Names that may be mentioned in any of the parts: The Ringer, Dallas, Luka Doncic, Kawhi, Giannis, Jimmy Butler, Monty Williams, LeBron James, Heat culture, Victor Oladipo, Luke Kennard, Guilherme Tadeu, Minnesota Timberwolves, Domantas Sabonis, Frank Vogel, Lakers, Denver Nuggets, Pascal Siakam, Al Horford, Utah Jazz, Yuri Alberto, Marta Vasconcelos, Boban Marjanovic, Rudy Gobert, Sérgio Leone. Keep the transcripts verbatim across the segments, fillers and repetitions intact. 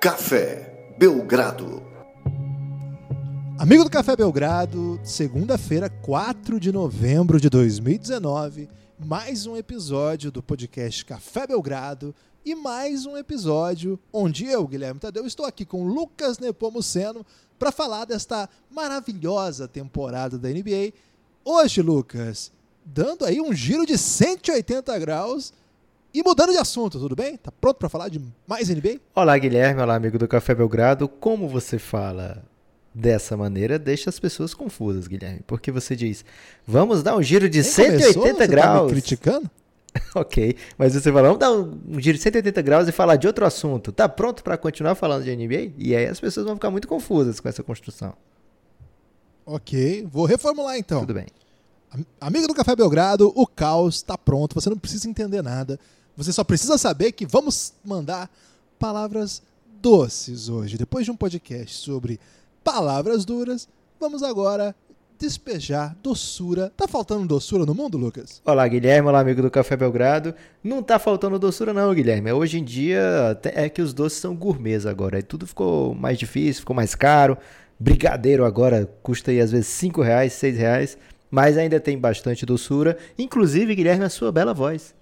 Café Belgrado. Amigo do Café Belgrado, segunda-feira, quatro de novembro de dois mil e dezenove, mais um episódio do podcast Café Belgrado e mais um episódio onde eu, Guilherme Tadeu, estou aqui com Lucas Nepomuceno para falar desta maravilhosa temporada da N B A. Hoje, Lucas, dando aí um giro de cento e oitenta graus e mudando de assunto, tudo bem? Tá pronto para falar de mais N B A? Olá, Guilherme, olá, amigo do Café Belgrado. Como você fala dessa maneira, deixa as pessoas confusas, Guilherme, porque você diz, vamos dar um giro de Nem cento e oitenta começou? graus. Você tá me criticando? Ok, mas você fala, vamos dar um giro de cento e oitenta graus e falar de outro assunto. Tá pronto para continuar falando de N B A? E aí as pessoas vão ficar muito confusas com essa construção. Ok, vou reformular então. Tudo bem. Amigo do Café Belgrado, o caos está pronto, você não precisa entender nada. Você só precisa saber que vamos mandar palavras doces hoje. Depois de um podcast sobre palavras duras, vamos agora despejar doçura. Tá faltando doçura no mundo, Lucas? Olá, Guilherme. Olá, amigo do Café Belgrado. Não tá faltando doçura não, Guilherme. Hoje em dia é que os doces são gourmets agora. Tudo ficou mais difícil, ficou mais caro. Brigadeiro agora custa aí às vezes cinco reais, seis reais. Mas ainda tem bastante doçura. Inclusive, Guilherme, a sua bela voz.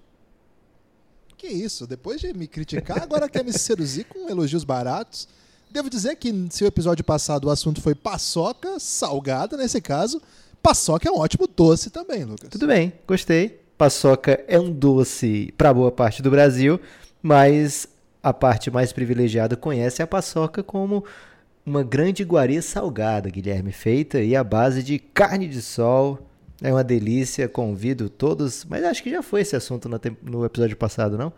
Que isso? Depois de me criticar, agora quer me seduzir com elogios baratos. Devo dizer que se o episódio passado o assunto foi paçoca salgada, nesse caso, paçoca é um ótimo doce também, Lucas. Tudo bem, gostei. Paçoca é um doce para boa parte do Brasil, mas a parte mais privilegiada conhece a paçoca como uma grande iguaria salgada, Guilherme, feita e à base de carne de sol. É uma delícia, convido todos, mas acho que já foi esse assunto no episódio passado, não?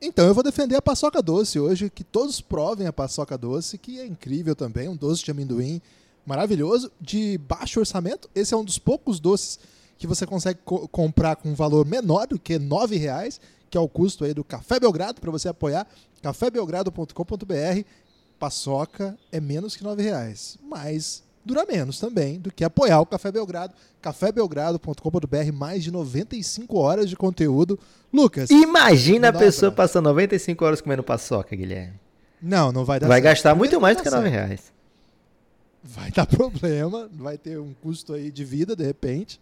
Então, eu vou defender a paçoca doce hoje, que todos provem a paçoca doce, que é incrível também, um doce de amendoim maravilhoso, de baixo orçamento. Esse é um dos poucos doces que você consegue co- comprar com um valor menor do que nove reais, que é o custo aí do Café Belgrado, para você apoiar, café belgrado ponto com ponto b r. Paçoca é menos que nove reais, mas dura menos também do que apoiar o Café Belgrado. café belgrado ponto com ponto b r, mais de noventa e cinco horas de conteúdo. Lucas, imagina a pessoa passando noventa e cinco horas comendo paçoca, Guilherme. Não, não vai dar. Vai certo. gastar muito vai mais do que nove reais. Vai dar problema, vai ter um custo aí de vida, de repente.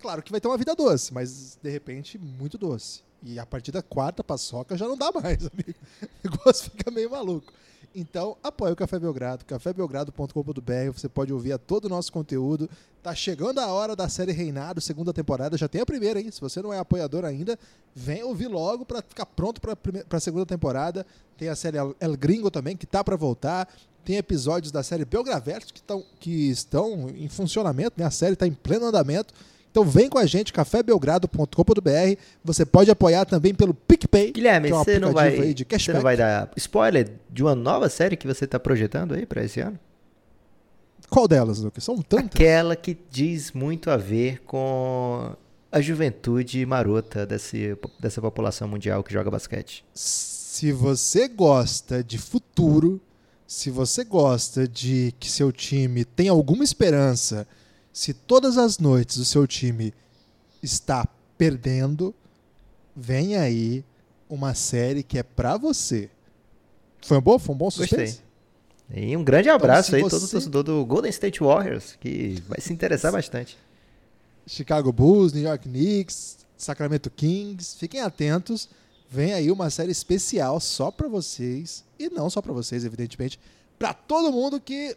Claro que vai ter uma vida doce, mas de repente muito doce. E a partir da quarta paçoca já não dá mais, amigo. O negócio fica meio maluco. Então, apoia o Café Belgrado, café belgrado ponto com ponto b r, você pode ouvir a todo o nosso conteúdo. Tá chegando a hora da série Reinado, segunda temporada, já tem a primeira, hein? Se você não é apoiador ainda, vem ouvir logo para ficar pronto para a segunda temporada. Tem a série El Gringo também, que tá para voltar. Tem episódios da série Belgraverso que, tão, que estão em funcionamento, né? A série tá em pleno andamento. Então vem com a gente, café belgrado ponto com ponto b r. Você pode apoiar também pelo PicPay. Guilherme, que é um você, não vai, aí de você não vai dar spoiler de uma nova série que você está projetando aí para esse ano? Qual delas, Lucas? São tantas. Aquela que diz muito a ver com a juventude marota desse, dessa população mundial que joga basquete. Se você gosta de futuro, se você gosta de que seu time tenha alguma esperança... Se todas as noites o seu time está perdendo, vem aí uma série que é pra você. Foi bom? Foi um bom suspense? Gostei. E um grande abraço então, aí, você... todo o torcedor do Golden State Warriors, que vai se interessar bastante. Chicago Bulls, New York Knicks, Sacramento Kings, fiquem atentos. Vem aí uma série especial só pra vocês, e não só pra vocês, evidentemente, pra todo mundo que...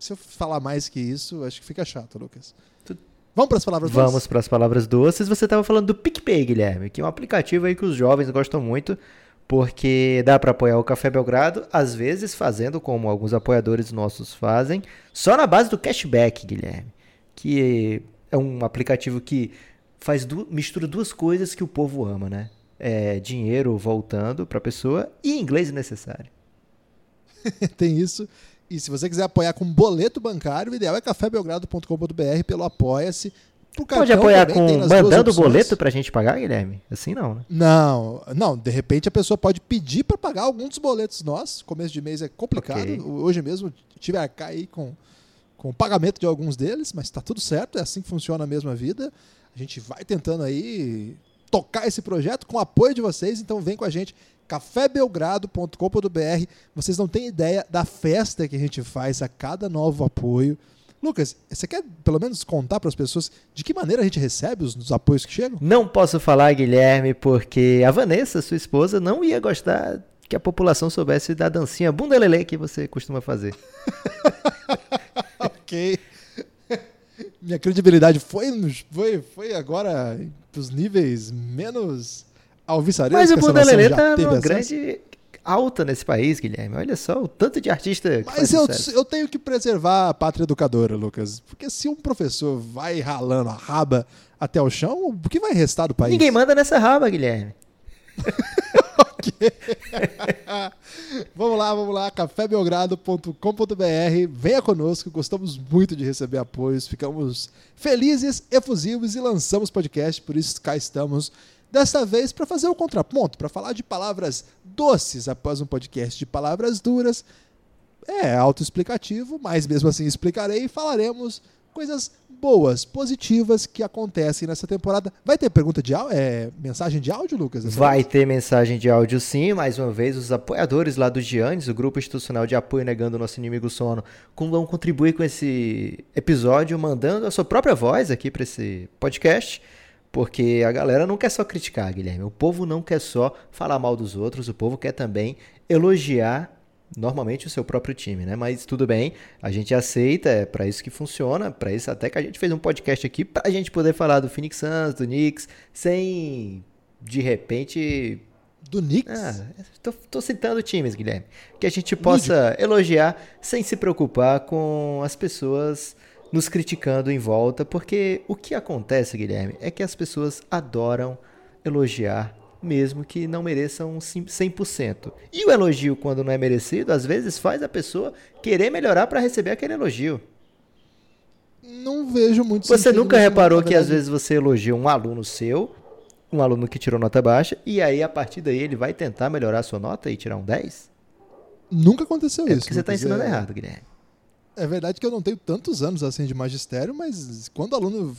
Se eu falar mais que isso, acho que fica chato, Lucas. Vamos para as palavras doces? Vamos para as palavras doces. Você estava falando do PicPay, Guilherme, que é um aplicativo aí que os jovens gostam muito, porque dá para apoiar o Café Belgrado, às vezes fazendo como alguns apoiadores nossos fazem, só na base do cashback, Guilherme, que é um aplicativo que faz du- mistura duas coisas que o povo ama, né? É dinheiro voltando para a pessoa e inglês necessário. Tem isso. E se você quiser apoiar com boleto bancário, o ideal é café belgrado ponto com ponto b r pelo Apoia-se. Pro cartão, pode apoiar também, com mandando boleto pra gente pagar, Guilherme? Assim não, né? Não, não. De repente a pessoa pode pedir para pagar algum dos boletos nossos. Começo de mês é complicado. Okay. Hoje mesmo tive a cair com, com o pagamento de alguns deles, mas tá tudo certo. É assim que funciona a mesma vida. A gente vai tentando aí tocar esse projeto com o apoio de vocês, então vem com a gente, café belgrado ponto com ponto b r. Vocês não têm ideia da festa que a gente faz a cada novo apoio. Lucas, você quer pelo menos contar para as pessoas de que maneira a gente recebe os, os apoios que chegam? Não posso falar, Guilherme, porque a Vanessa, sua esposa, não ia gostar que a população soubesse da dancinha bundelelê que você costuma fazer. Ok. Minha credibilidade foi, foi, foi agora para os níveis menos alviçareiros. Mas o bundelelê está numa grande alta nesse país, Guilherme. Olha só o tanto de artista. Mas eu, eu tenho que preservar a pátria educadora, Lucas. Porque se um professor vai ralando a raba até o chão, o que vai restar do país? Ninguém manda nessa raba, Guilherme. Ok. Vamos lá, vamos lá. café belgrado ponto com ponto b r. Venha conosco. Gostamos muito de receber apoios. Ficamos felizes, efusivos e lançamos podcast. Por isso cá estamos. Desta vez para fazer o contraponto, para falar de palavras doces após um podcast de palavras duras. É autoexplicativo, mas mesmo assim explicarei e falaremos coisas boas, positivas que acontecem nessa temporada. Vai ter pergunta de áudio, é, mensagem de áudio, Lucas? Vai ter mensagem de áudio, sim. Mais uma vez, os apoiadores lá do Giannis, o grupo institucional de apoio negando o nosso inimigo sono, vão contribuir com esse episódio, mandando a sua própria voz aqui para esse podcast. Porque a galera não quer só criticar, Guilherme. O povo não quer só falar mal dos outros, o povo quer também elogiar, normalmente, o seu próprio time, né? Mas tudo bem, a gente aceita, é para isso que funciona, para isso até que a gente fez um podcast aqui para a gente poder falar do Phoenix Suns, do Knicks, sem, de repente... Do Knicks? Ah, tô, tô citando times, Guilherme. Que a gente possa Lídio. elogiar sem se preocupar com as pessoas... nos criticando em volta, porque o que acontece, Guilherme, é que as pessoas adoram elogiar, mesmo que não mereçam cem por cento. E o elogio, quando não é merecido, às vezes faz a pessoa querer melhorar para receber aquele elogio. Não vejo muito sentido. Você nunca reparou que às vezes você elogia um aluno seu, um aluno que tirou nota baixa, e aí a partir daí ele vai tentar melhorar a sua nota e tirar um dez? Nunca aconteceu isso. É porque você está ensinando errado, Guilherme. É verdade que eu não tenho tantos anos assim de magistério, mas quando o aluno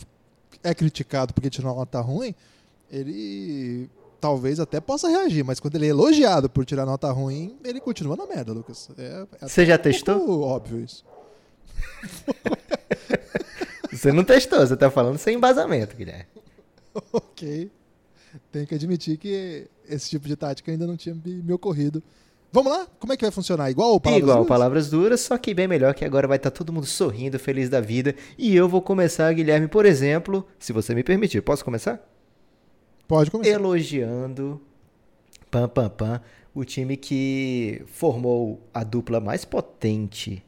é criticado porque tirou uma nota ruim, ele talvez até possa reagir, mas quando ele é elogiado por tirar nota ruim, ele continua na merda, Lucas. É, é Você já um testou? Óbvio isso. Você não testou, você tá falando sem embasamento, Guilherme. Ok. Tenho que admitir que esse tipo de tática ainda não tinha me ocorrido. Vamos lá? Como é que vai funcionar? Igual Palavras Igual Duras? Palavras Duras, só que bem melhor, que agora vai estar todo mundo sorrindo, feliz da vida. E eu vou começar, Guilherme, por exemplo, se você me permitir. Posso começar? Pode começar. Elogiando, pam, pam, pam, o time que formou a dupla mais potente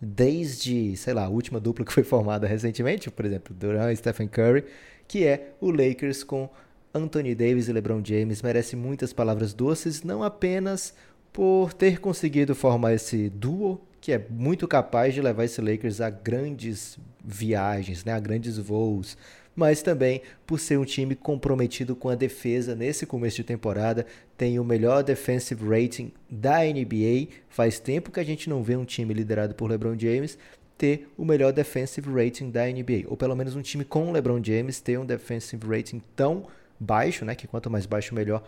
desde, sei lá, a última dupla que foi formada recentemente, por exemplo, Durant e Stephen Curry, que é o Lakers com Anthony Davis e LeBron James. Merece muitas palavras doces, não apenas... por ter conseguido formar esse duo, que é muito capaz de levar esse Lakers a grandes viagens, né? A grandes voos, mas também por ser um time comprometido com a defesa nesse começo de temporada, tem o melhor defensive rating da N B A, faz tempo que a gente não vê um time liderado por LeBron James ter o melhor defensive rating da N B A, ou pelo menos um time com LeBron James ter um defensive rating tão baixo, né? Que quanto mais baixo melhor,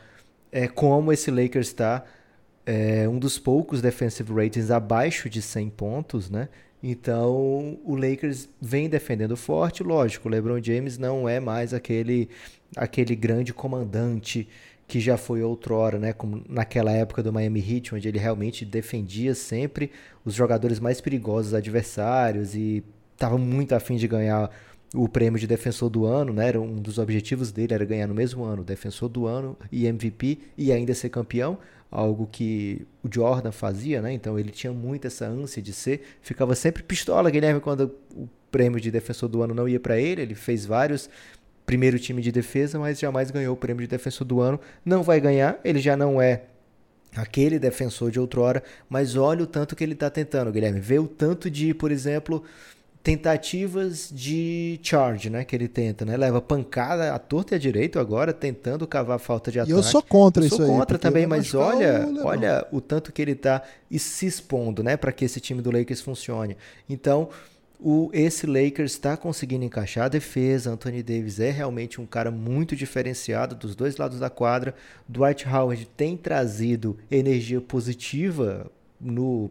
é como esse Lakers está. É um dos poucos defensive ratings abaixo de cem pontos, né? Então o Lakers vem defendendo forte, lógico, o LeBron James não é mais aquele, aquele grande comandante que já foi outrora, né? Como naquela época do Miami Heat, onde ele realmente defendia sempre os jogadores mais perigosos adversários e estava muito afim de ganhar o prêmio de defensor do ano, né? Era um dos objetivos dele, era ganhar no mesmo ano defensor do ano e M V P e ainda ser campeão, algo que o Jordan fazia, né? Então ele tinha muito essa ânsia de ser, ficava sempre pistola, Guilherme, quando o prêmio de defensor do ano não ia para ele. Ele fez vários primeiro time de defesa, mas jamais ganhou o prêmio de defensor do ano, não vai ganhar, ele já não é aquele defensor de outrora, mas olha o tanto que ele está tentando, Guilherme, vê o tanto de, por exemplo, tentativas de charge, né, que ele tenta, né, leva pancada à torta e à direita agora, tentando cavar falta de ataque. E eu sou contra eu sou isso aí. Sou contra também, mas olha, o olha o tanto que ele está se expondo, né, para que esse time do Lakers funcione. Então, O, esse Lakers está conseguindo encaixar a defesa. Anthony Davis é realmente um cara muito diferenciado dos dois lados da quadra. Dwight Howard tem trazido energia positiva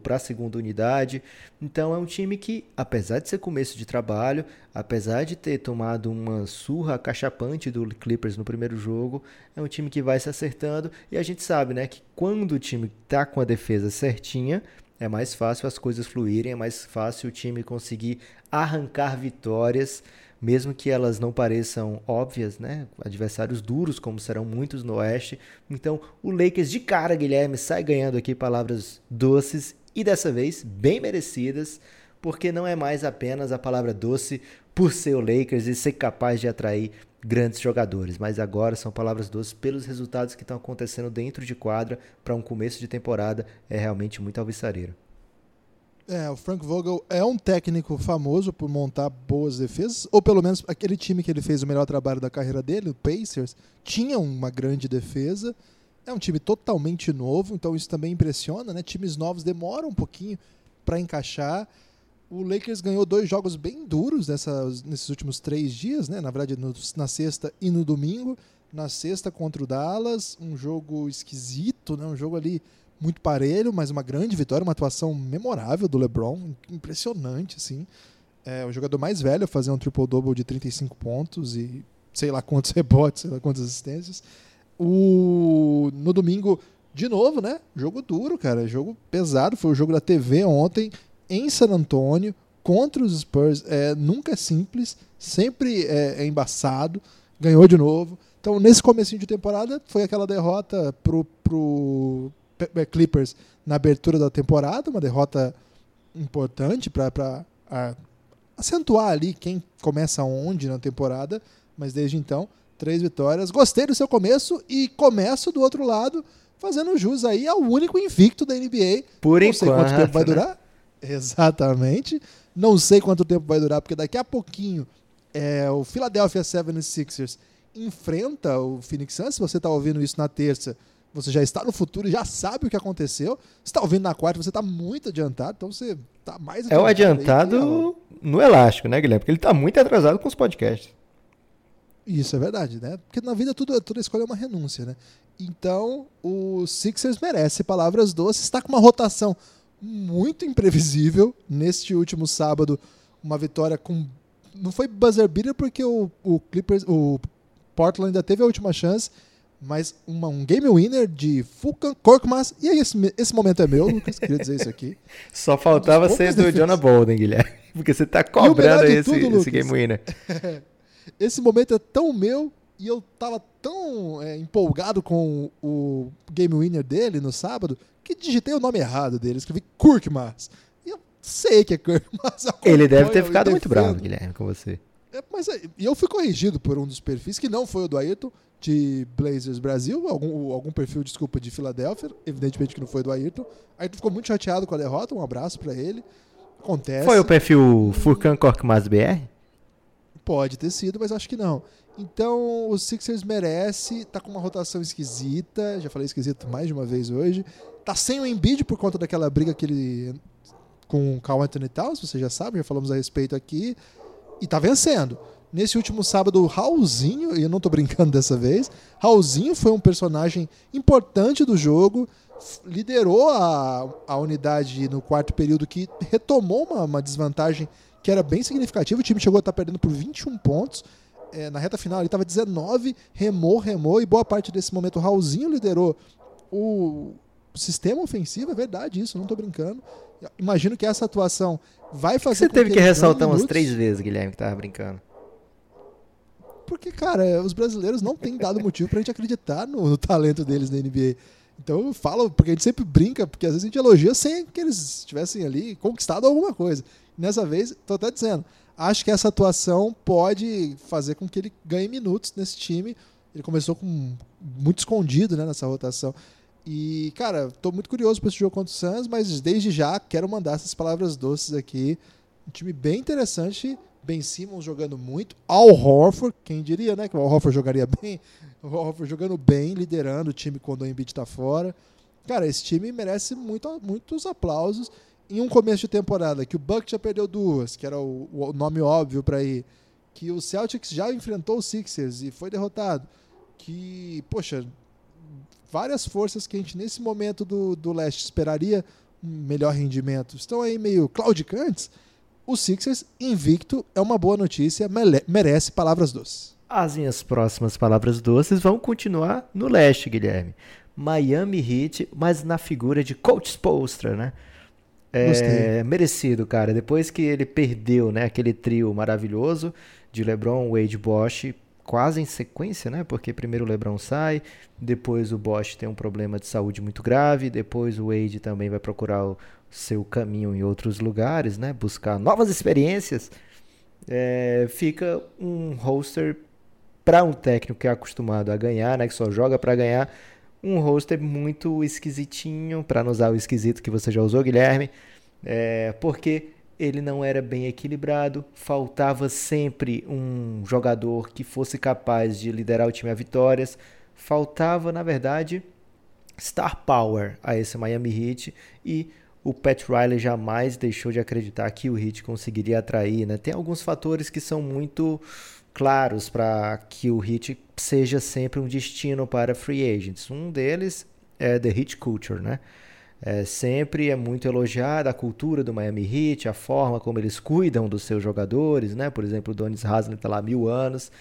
para a segunda unidade. Então é um time que, apesar de ser começo de trabalho, apesar de ter tomado uma surra acachapante do Clippers no primeiro jogo, é um time que vai se acertando. E a gente sabe, né, que quando o time está com a defesa certinha, é mais fácil as coisas fluírem, é mais fácil o time conseguir arrancar vitórias, mesmo que elas não pareçam óbvias, né? Adversários duros, como serão muitos no Oeste. Então, o Lakers de cara, Guilherme, sai ganhando aqui palavras doces e dessa vez bem merecidas, porque não é mais apenas a palavra doce por ser o Lakers e ser capaz de atrair grandes jogadores, mas agora são palavras doces pelos resultados que estão acontecendo dentro de quadra. Para um começo de temporada é realmente muito alviçareiro. É, o Frank Vogel é um técnico famoso por montar boas defesas, ou pelo menos aquele time que ele fez o melhor trabalho da carreira dele, o Pacers, tinha uma grande defesa. É um time totalmente novo, então isso também impressiona, né? Times novos demoram um pouquinho para encaixar. O Lakers ganhou dois jogos bem duros nessas, nesses últimos três dias, né? Na verdade, no, na sexta e no domingo. Na sexta contra o Dallas, um jogo esquisito, né? Um jogo ali muito parelho, mas uma grande vitória, uma atuação memorável do LeBron, impressionante, assim. É o jogador mais velho a fazer um triple-double de trinta e cinco pontos e sei lá quantos rebotes, sei lá quantas assistências. O, no domingo, de novo, né? Jogo duro, cara, jogo pesado, foi o jogo da T V ontem, em San Antônio, contra os Spurs. É, nunca é simples, sempre é, é embaçado, ganhou de novo. Então, nesse comecinho de temporada, foi aquela derrota pro, pro Clippers na abertura da temporada, uma derrota importante para acentuar ali quem começa onde na temporada, mas desde então, três vitórias. Gostei do seu começo e começo do outro lado, fazendo jus aí ao único invicto da N B A. Por enquanto, não sei quanto tempo vai durar, né? Exatamente, não sei quanto tempo vai durar, porque daqui a pouquinho é, o Philadelphia setenta e seis ers enfrenta o Phoenix Suns. Se você está ouvindo isso na terça, você já está no futuro, já sabe o que aconteceu. Se está ouvindo na quarta, você está muito adiantado, então você está mais adiantado. É o adiantado no elástico, né, Guilherme? Porque ele está muito atrasado com os podcasts. Isso é verdade, né? Porque na vida tudo, toda escolha é uma renúncia, né? Então o Sixers merece palavras doces, está com uma rotação muito imprevisível. Neste último sábado, uma vitória com... Não foi buzzer beater porque o, o Clippers, o Portland ainda teve a última chance, mas uma, um game winner de Furkan Korkmaz. E aí esse, esse momento é meu, Lucas, queria dizer isso aqui. Só faltava um ser do Jonah Bolden, Guilherme, porque você tá cobrando esse, tudo, esse game winner. Esse momento é tão meu e eu tava tão é, empolgado com o game winner dele no sábado, que digitei o nome errado dele, escrevi Korkmaz. E eu sei que é Korkmaz. Ele deve ter ficado muito bravo, Guilherme, com você. É, mas é, eu fui corrigido por um dos perfis, que não foi o do Ayrton, de Blazers Brasil, algum, algum perfil, desculpa, de Filadélfia, evidentemente que não foi do Ayrton. Ayrton ficou muito chateado com a derrota, um abraço pra ele. Acontece. Foi o perfil Furkan Korkmaz B R? Pode ter sido, mas acho que não. Então, o Sixers merece, tá com uma rotação esquisita, já falei esquisito mais de uma vez hoje. Tá sem o Embiid por conta daquela briga que ele com o Carl Anthony Towns, você já sabe, já falamos a respeito aqui. E tá vencendo. Nesse último sábado, o Raulzinho, e eu não tô brincando dessa vez, Raulzinho foi um personagem importante do jogo, liderou a, a unidade no quarto período, que retomou uma, uma desvantagem que era bem significativa. O time chegou a estar perdendo por vinte e um pontos. É, na reta final ele estava dezenove, remou, remou, e boa parte desse momento o Raulzinho liderou o... O sistema ofensivo, é verdade isso, não tô brincando. Imagino que essa atuação vai fazer... Você teve que ressaltar umas três vezes, Guilherme, que tava brincando. Porque, cara, os brasileiros não têm dado motivo pra gente acreditar no, no talento deles na N B A. Então eu falo, porque a gente sempre brinca, porque às vezes a gente elogia sem que eles tivessem ali conquistado alguma coisa. Nessa vez, tô até dizendo, acho que essa atuação pode fazer com que ele ganhe minutos nesse time. Ele começou com muito escondido, né, nessa rotação. E, cara, tô muito curioso para esse jogo contra o Suns, mas desde já quero mandar essas palavras doces aqui. Um time bem interessante, Ben Simmons jogando muito, Al Horford, quem diria, né, que o Al Horford jogaria bem, o Al Horford jogando bem, liderando o time quando o Embiid tá fora. Cara, esse time merece muito, muitos aplausos em um começo de temporada que o Bucks já perdeu duas, que era o, o nome óbvio para ir, que o Celtics já enfrentou o Sixers e foi derrotado, que, poxa, várias forças que a gente nesse momento do, do leste esperaria um melhor rendimento estão aí meio claudicantes, o Sixers invicto é uma boa notícia, merece palavras doces. As minhas próximas palavras doces vão continuar no leste, Guilherme. Miami Heat, mas na figura de Coach Spoelstra, né? É, merecido, cara. Depois que ele perdeu, né, aquele trio maravilhoso de LeBron, Wade, Bosch, quase em sequência, né? Porque primeiro o LeBron sai, depois o Bosch tem um problema de saúde muito grave, depois o Wade também vai procurar o seu caminho em outros lugares, né? Buscar novas experiências. É, fica um roster para um técnico que é acostumado a ganhar, né, que só joga para ganhar, um roster muito esquisitinho, para não usar o esquisito que você já usou, Guilherme, é, porque ele não era bem equilibrado, faltava sempre um jogador que fosse capaz de liderar o time a vitórias, faltava, na verdade, star power a esse Miami Heat, e o Pat Riley jamais deixou de acreditar que o Heat conseguiria atrair, né? Tem alguns fatores que são muito claros para que o Heat seja sempre um destino para free agents. Um deles é the Heat culture, né? É, sempre é muito elogiada a cultura do Miami Heat, a forma como eles cuidam dos seus jogadores, né? Por exemplo, o Donis Haslem está lá há mil anos,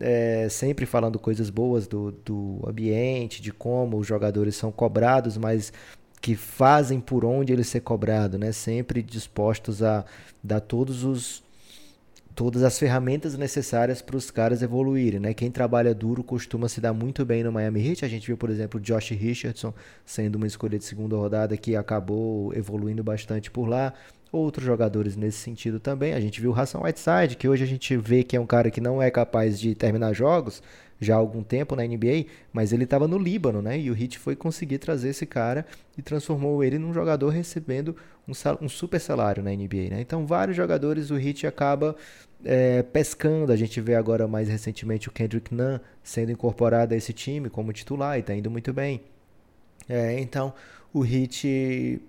é, sempre falando coisas boas do, do ambiente, de como os jogadores são cobrados, mas que fazem por onde ele ser cobrado, né? Sempre dispostos a dar todos os todas as ferramentas necessárias para os caras evoluírem, né? Quem trabalha duro costuma se dar muito bem no Miami Heat. A gente viu, por exemplo, o Josh Richardson sendo uma escolha de segunda rodada que acabou evoluindo bastante por lá. Outros jogadores nesse sentido também. A gente viu o Hassan Whiteside, que hoje a gente vê que é um cara que não é capaz de terminar jogos já há algum tempo na N B A, mas ele estava no Líbano, né? E o Heat foi conseguir trazer esse cara e transformou ele num jogador recebendo um, sal- um super salário na N B A, né? Então, vários jogadores o Heat acaba é, pescando. A gente vê agora mais recentemente o Kendrick Nunn sendo incorporado a esse time como titular e está indo muito bem. É, então, o Heat,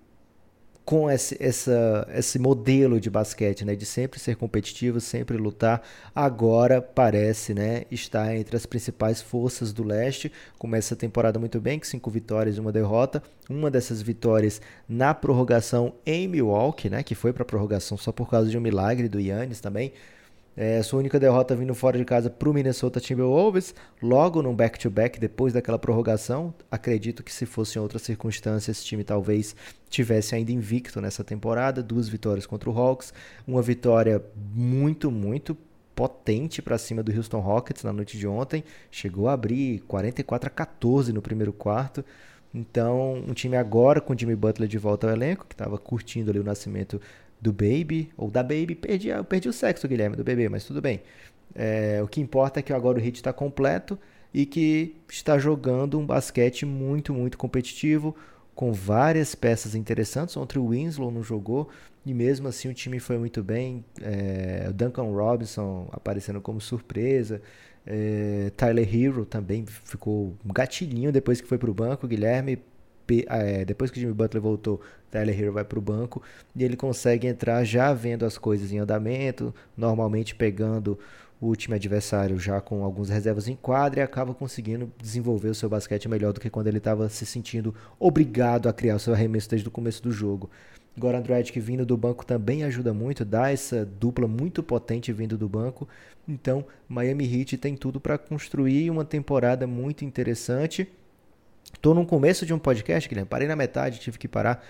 com esse, essa, esse modelo de basquete, né, de sempre ser competitivo, sempre lutar, agora parece, né, estar entre as principais forças do leste. Começa a temporada muito bem, com cinco vitórias e uma derrota. Uma dessas vitórias na prorrogação em Milwaukee, né, que foi para a prorrogação só por causa de um milagre do Giannis também. É, sua única derrota vindo fora de casa para o Minnesota Timberwolves, logo num back-to-back depois daquela prorrogação. Acredito que se fosse em outras circunstâncias esse time talvez tivesse ainda invicto nessa temporada. Duas vitórias contra o Hawks, uma vitória muito, muito potente para cima do Houston Rockets na noite de ontem, chegou a abrir quarenta e quatro a quatorze no primeiro quarto. Então, um time agora com o Jimmy Butler de volta ao elenco, que estava curtindo ali o nascimento do Baby, ou da Baby, perdi, eu perdi o sexo, Guilherme, do bebê, mas tudo bem. É, o que importa é que agora o Heat está completo e que está jogando um basquete muito, muito competitivo, com várias peças interessantes. Ontem o Winslow não jogou, e mesmo assim o time foi muito bem. É, o Duncan Robinson aparecendo como surpresa, é, Tyler Hero também ficou um gatilhinho depois que foi para o banco, Guilherme. Depois que o Jimmy Butler voltou, Tyler Hero vai para o banco e ele consegue entrar já vendo as coisas em andamento, normalmente pegando o time adversário já com alguns reservas em quadra e acaba conseguindo desenvolver o seu basquete melhor do que quando ele estava se sentindo obrigado a criar o seu arremesso desde o começo do jogo. Goran Dragic vindo do banco também ajuda muito, dá essa dupla muito potente vindo do banco. Então, Miami Heat tem tudo para construir uma temporada muito interessante. Estou no começo de um podcast, Guilherme, parei na metade, tive que parar,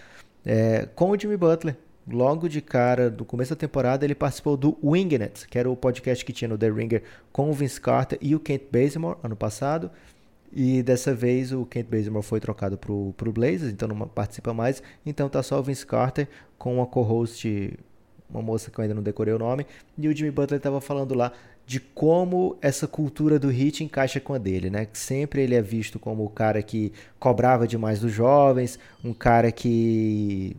é, com o Jimmy Butler. Logo de cara, no começo da temporada, ele participou do Winging It, que era o podcast que tinha no The Ringer com o Vince Carter e o Kent Bazemore ano passado. E dessa vez o Kent Bazemore foi trocado para o Blazers, então não participa mais. Então tá só o Vince Carter com uma co-host, uma moça que eu ainda não decorei o nome, e o Jimmy Butler estava falando lá de como essa cultura do Heat encaixa com a dele, né? Sempre ele é visto como o cara que cobrava demais dos jovens, um cara que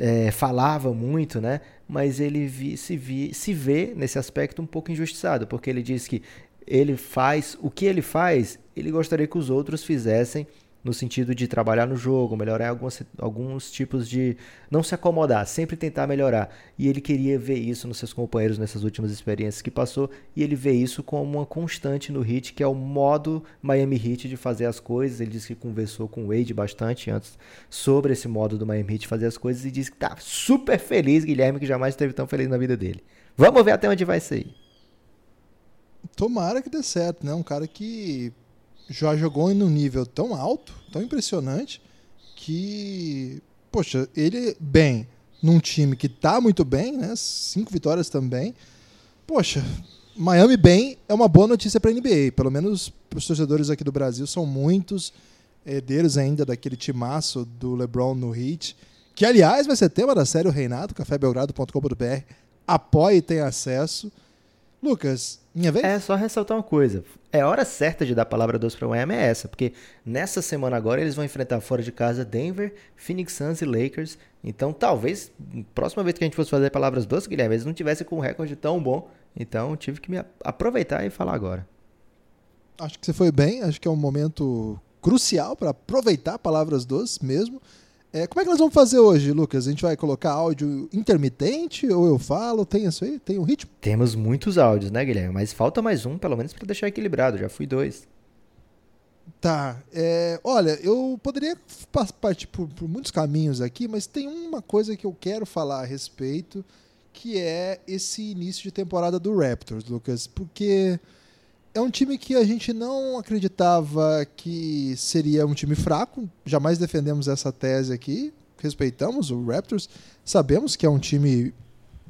é, falava muito, né? Mas ele vi, se, vi, se vê nesse aspecto um pouco injustiçado, porque ele diz que ele faz o que ele faz, ele gostaria que os outros fizessem no sentido de trabalhar no jogo, melhorar algumas, alguns tipos de... não se acomodar, sempre tentar melhorar. E ele queria ver isso nos seus companheiros nessas últimas experiências que passou, e ele vê isso como uma constante no Heat, que é o modo Miami Heat de fazer as coisas. Ele disse que conversou com o Wade bastante antes sobre esse modo do Miami Heat fazer as coisas, e disse que tá super feliz, Guilherme, que jamais esteve tão feliz na vida dele. Vamos ver até onde vai ser. Tomara que dê certo, né? Um cara que... já jogou em um nível tão alto, tão impressionante, que, poxa, ele bem num time que tá muito bem, né? Cinco vitórias também. Poxa, Miami bem é uma boa notícia para a N B A. Pelo menos os torcedores aqui do Brasil são muitos herdeiros ainda daquele timaço do LeBron no Heat, que, aliás, vai ser tema da série O Reinado, café belgrado ponto com ponto b r. Apoie e tenha acesso. Lucas, minha vez? É, só ressaltar uma coisa. É hora certa de dar a palavra doce para o Miami é essa, porque nessa semana agora eles vão enfrentar fora de casa Denver, Phoenix Suns e Lakers. Então talvez, próxima vez que a gente fosse fazer palavras doces, Guilherme, eles não tivessem com um recorde tão bom. Então tive que me aproveitar e falar agora. Acho que você foi bem. Acho que é um momento crucial para aproveitar palavras doces mesmo. É, como é que nós vamos fazer hoje, Lucas? A gente vai colocar áudio intermitente ou eu falo? Tem isso aí? Tem um ritmo? Temos muitos áudios, né, Guilherme? Mas falta mais um, pelo menos, para deixar equilibrado. Já fui dois. Tá. É, olha, eu poderia partir por, por muitos caminhos aqui, mas tem uma coisa que eu quero falar a respeito, que é esse início de temporada do Raptors, Lucas. Porque é um time que a gente não acreditava que seria um time fraco, jamais defendemos essa tese aqui, respeitamos o Raptors, sabemos que é um time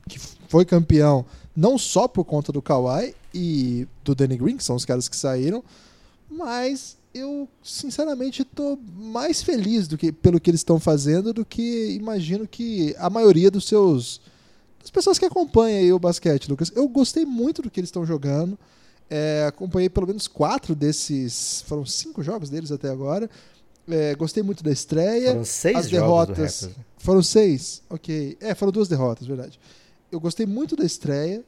que foi campeão não só por conta do Kawhi e do Danny Green, que são os caras que saíram, mas eu sinceramente estou mais feliz do que, pelo que eles estão fazendo do que imagino que a maioria dos seus, das pessoas que acompanham aí o basquete, Lucas. Eu gostei muito do que eles estão jogando. É, acompanhei pelo menos quatro desses, foram cinco jogos deles até agora. É, gostei muito da estreia. Foram seis as derrotas. Jogos do foram seis, ok. É, foram duas derrotas, verdade. Eu gostei muito da estreia.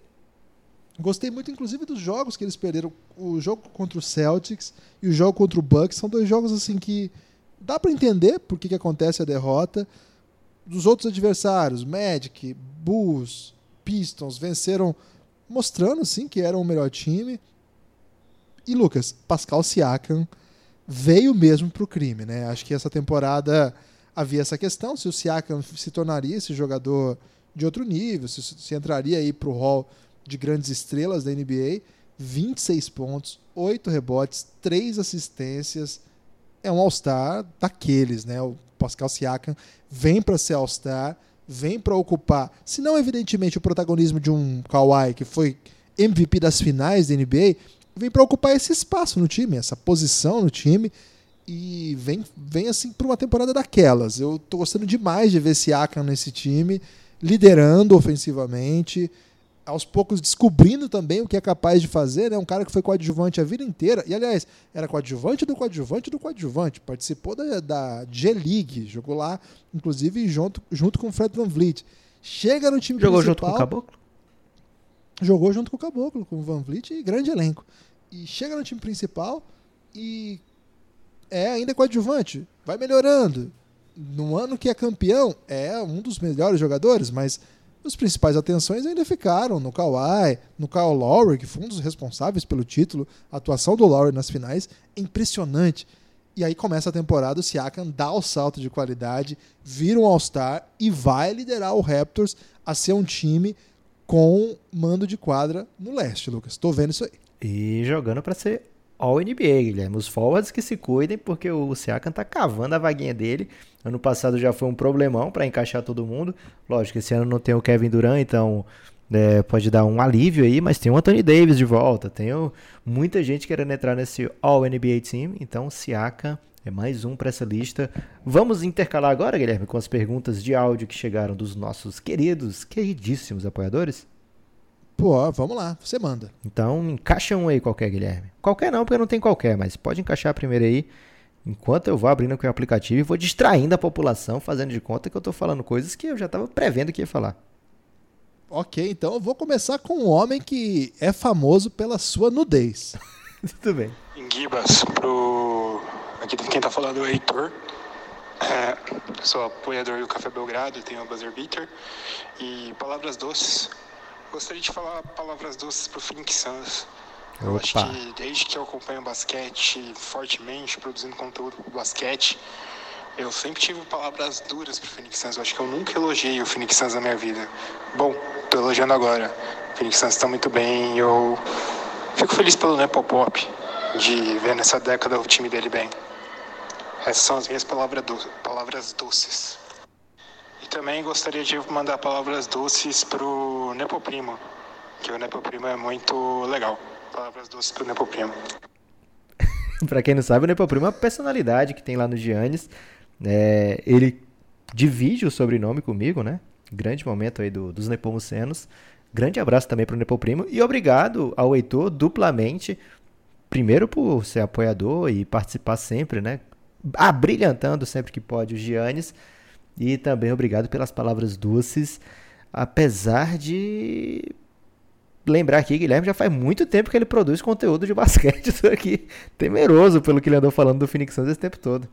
Gostei muito, inclusive, dos jogos que eles perderam. O jogo contra o Celtics e o jogo contra o Bucks. São dois jogos assim que dá pra entender por que, que acontece a derrota. Dos outros adversários, Magic, Bulls, Pistons, venceram mostrando, sim, que eram o melhor time. E, Lucas, Pascal Siakam veio mesmo pro crime, né? Acho que essa temporada havia essa questão, se o Siakam se tornaria esse jogador de outro nível, se, se entraria aí pro hall de grandes estrelas da N B A. vinte e seis pontos, oito rebotes, três assistências. É um All-Star daqueles, né? O Pascal Siakam vem para ser All-Star, vem para ocupar, se não evidentemente o protagonismo de um Kawhi, que foi M V P das finais da N B A, vem para ocupar esse espaço no time, essa posição no time, e vem, vem assim para uma temporada daquelas. Eu tô gostando demais de ver Siakam nesse time, liderando ofensivamente, aos poucos descobrindo também o que é capaz de fazer, né? Um cara que foi coadjuvante a vida inteira, e aliás, era coadjuvante do coadjuvante do coadjuvante, participou da, da G-League, jogou lá, inclusive junto, junto com o Fred VanVleet. Chega no time jogou principal... Jogou junto com o Caboclo? Jogou junto com o Caboclo, com o VanVleet e grande elenco. E chega no time principal e é ainda coadjuvante, vai melhorando. No ano que é campeão, é um dos melhores jogadores, mas... as principais atenções ainda ficaram no Kawhi, no Kyle Lowry, que foi um dos responsáveis pelo título. A atuação do Lowry nas finais é impressionante. E aí começa a temporada, o Siakam dá o salto de qualidade, vira um All-Star e vai liderar o Raptors a ser um time com mando de quadra no leste, Lucas. Tô vendo isso aí. E jogando para ser All N B A, Guilherme. Os forwards que se cuidem, porque o Siakam tá cavando a vaguinha dele. Ano passado já foi um problemão para encaixar todo mundo. Lógico, esse ano não tem o Kevin Durant, então é, pode dar um alívio aí, mas tem o Anthony Davis de volta. Tem o, muita gente querendo entrar nesse All N B A Team, então o Siakam é mais um para essa lista. Vamos intercalar agora, Guilherme, com as perguntas de áudio que chegaram dos nossos queridos, queridíssimos apoiadores. Pô, vamos lá, você manda. Então encaixa um aí qualquer, Guilherme. Qualquer não, porque não tem qualquer, mas pode encaixar primeiro aí. Enquanto eu vou abrindo aqui o aplicativo e vou distraindo a população, fazendo de conta que eu tô falando coisas que eu já tava prevendo que ia falar. Ok, então eu vou começar com um homem que é famoso pela sua nudez. Tudo bem. Em Gibas, pro Aqui quem tá falando é o Heitor. É, sou apoiador do Café Belgrado, tenho a Buzzer Beater e palavras doces. Gostaria de falar palavras doces pro Phoenix Suns. Eu acho que desde que eu acompanho basquete fortemente, produzindo conteúdo pro basquete, eu sempre tive palavras duras pro Phoenix Suns. Eu acho que eu nunca elogiei o Phoenix Suns na minha vida. Bom, tô elogiando agora. O Phoenix Suns tá muito bem, eu fico feliz pelo Nepopop, de ver nessa década o time dele bem. Essas são as minhas palavras, do... palavras doces. E também gostaria de mandar palavras doces pro Nepoprimo, que o Nepoprimo é muito legal. Palavras doces pro Nepoprimo. Pra quem não sabe, o Nepoprimo é uma personalidade que tem lá no Giannis. É, ele divide o sobrenome comigo, né? Grande momento aí do, dos Nepomucenos. Grande abraço também pro Nepoprimo. E obrigado ao Heitor duplamente. Primeiro por ser apoiador e participar sempre, né? Abrilhantando sempre que pode o Giannis, e também obrigado pelas palavras doces, apesar de lembrar aqui, Guilherme, já faz muito tempo que ele produz conteúdo de basquete, isso aqui, temeroso pelo que ele andou falando do Phoenix Suns esse tempo todo.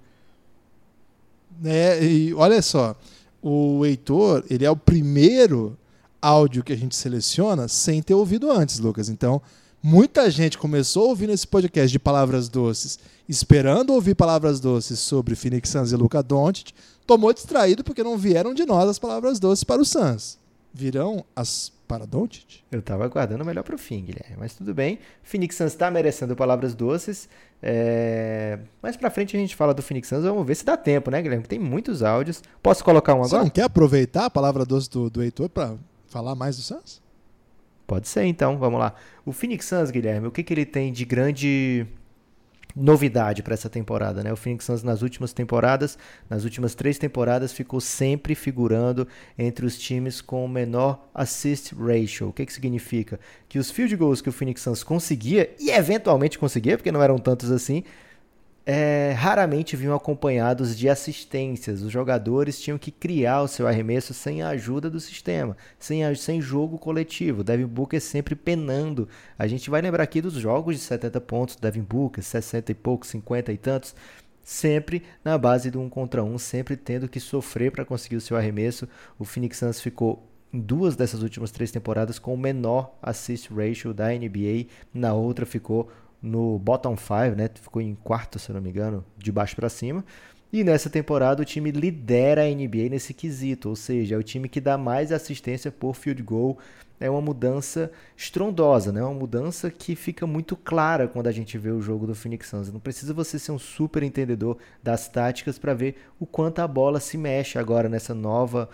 É, e olha só, o Heitor, ele é o primeiro áudio que a gente seleciona sem ter ouvido antes, Lucas, então muita gente começou ouvindo esse podcast de palavras doces, esperando ouvir palavras doces sobre Phoenix Suns e Luka Doncic, tomou distraído porque não vieram de nós as palavras doces para o Suns. Virão as para Doncic? Eu estava aguardando melhor para o fim, Guilherme, mas tudo bem. Phoenix Suns está merecendo palavras doces, é... mas para frente a gente fala do Phoenix Suns, vamos ver se dá tempo, né, Guilherme? Tem muitos áudios. Posso colocar um agora? Você não quer aproveitar a palavra doce do, do Heitor para falar mais do Suns? Pode ser, então. Vamos lá. O Phoenix Suns, Guilherme, o que, que ele tem de grande novidade para essa temporada, né? O Phoenix Suns, nas últimas temporadas, nas últimas três temporadas, ficou sempre figurando entre os times com o menor assist ratio. O que, que significa? Que os field goals que o Phoenix Suns conseguia, e eventualmente conseguia, porque não eram tantos assim, é, raramente vinham acompanhados de assistências. Os jogadores tinham que criar o seu arremesso sem a ajuda do sistema, sem, a, sem jogo coletivo. Devin Booker sempre penando. A gente vai lembrar aqui dos jogos de setenta pontos, Devin Booker, sessenta e poucos, cinquenta e tantos, sempre na base do um contra um, sempre tendo que sofrer para conseguir o seu arremesso. O Phoenix Suns ficou em duas dessas últimas três temporadas com o menor assist ratio da N B A, na outra ficou no bottom five, né? Ficou em quarto, se não me engano, de baixo para cima. E nessa temporada o time lidera a N B A nesse quesito, ou seja, é o time que dá mais assistência por field goal. É uma mudança estrondosa, né? Uma mudança que fica muito clara quando a gente vê o jogo do Phoenix Suns. Não precisa você ser um super entendedor das táticas para ver o quanto a bola se mexe agora nessa nova...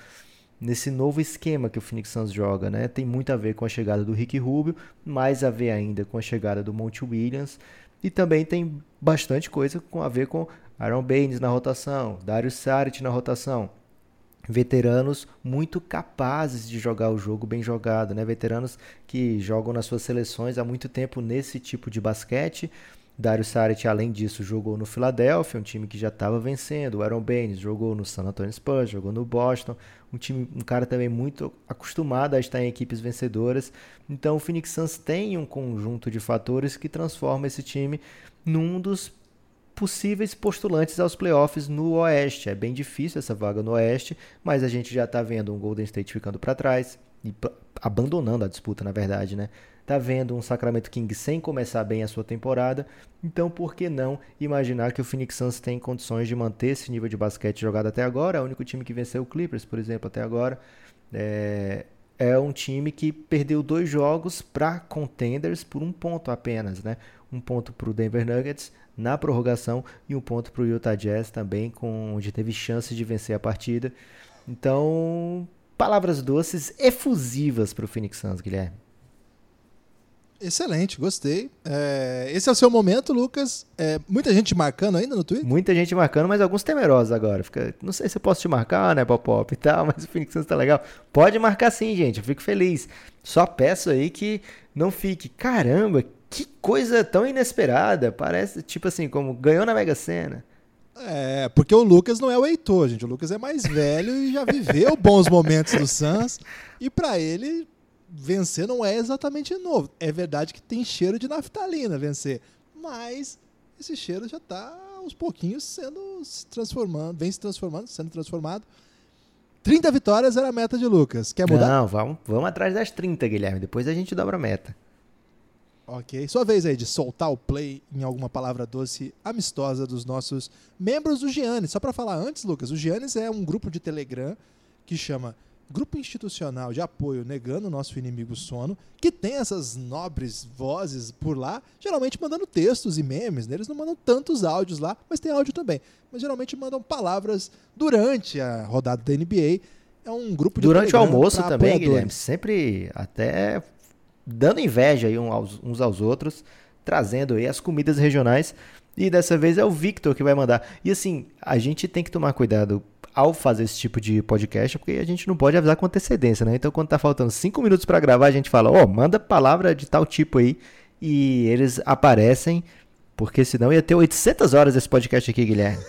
nesse novo esquema que o Phoenix Suns joga, né? Tem muito a ver com a chegada do Ricky Rubio, mais a ver ainda com a chegada do Monty Williams, e também tem bastante coisa com a ver com Aaron Baines na rotação, Dario Saric na rotação, veteranos muito capazes de jogar o jogo bem jogado, né? Veteranos que jogam nas suas seleções há muito tempo nesse tipo de basquete. Dario Saric, além disso, jogou no Philadelphia, um time que já estava vencendo. O Aaron Baines jogou no San Antonio Spurs, jogou no Boston. Um, time, um cara também muito acostumado a estar em equipes vencedoras. Então o Phoenix Suns tem um conjunto de fatores que transforma esse time num dos possíveis postulantes aos playoffs no Oeste. É bem difícil essa vaga no Oeste, mas a gente já está vendo um Golden State ficando para trás, e abandonando a disputa, na verdade, né? Tá vendo um Sacramento Kings sem começar bem a sua temporada, então por que não imaginar que o Phoenix Suns tem condições de manter esse nível de basquete jogado até agora? É o único time que venceu o Clippers, por exemplo, até agora. É, é um time que perdeu dois jogos para contenders por um ponto apenas, né? Um ponto para o Denver Nuggets na prorrogação e um ponto para o Utah Jazz também, com, onde teve chance de vencer a partida. Então, palavras doces efusivas para o Phoenix Suns, Guilherme. Excelente, gostei. É, esse é o seu momento, Lucas. É, muita gente marcando ainda no Twitter? Muita gente marcando, mas alguns temerosos agora. Fica, não sei se eu posso te marcar, né, Popop e tal, mas o Phoenix Suns tá legal. Pode marcar sim, gente, eu fico feliz. Só peço aí que não fique, caramba, que coisa tão inesperada. Parece, tipo assim, como ganhou na Mega Sena. É, porque o Lucas não é o Heitor, gente. O Lucas é mais velho e já viveu bons momentos do Suns. E pra ele... vencer não é exatamente novo. É verdade que tem cheiro de naftalina vencer, mas esse cheiro já está aos pouquinhos sendo se transformando, vem se transformando, sendo transformado. trinta vitórias era a meta de Lucas. Quer mudar? Não, vamos, vamos atrás das trinta, Guilherme. Depois a gente dobra a meta. Ok. Sua vez aí de soltar o play em alguma palavra doce amistosa dos nossos membros do Giannis. Só para falar antes, Lucas, o Giannis é um grupo de Telegram que chama Grupo Institucional de Apoio Negando o Nosso Inimigo Sono, que tem essas nobres vozes por lá, geralmente mandando textos e memes, né? Eles não mandam tantos áudios lá, mas tem áudio também. Mas geralmente mandam palavras durante a rodada da N B A. É um grupo de Durante o almoço também, apoiadores. Guilherme, sempre até dando inveja aí uns aos outros, trazendo aí as comidas regionais. E dessa vez é o Victor que vai mandar. E assim, a gente tem que tomar cuidado ao fazer esse tipo de podcast, porque a gente não pode avisar com antecedência, né? Então, quando tá faltando cinco minutos para gravar, a gente fala, ó, oh, manda palavra de tal tipo aí, e eles aparecem, porque senão ia ter oitocentas horas esse podcast aqui, Guilherme.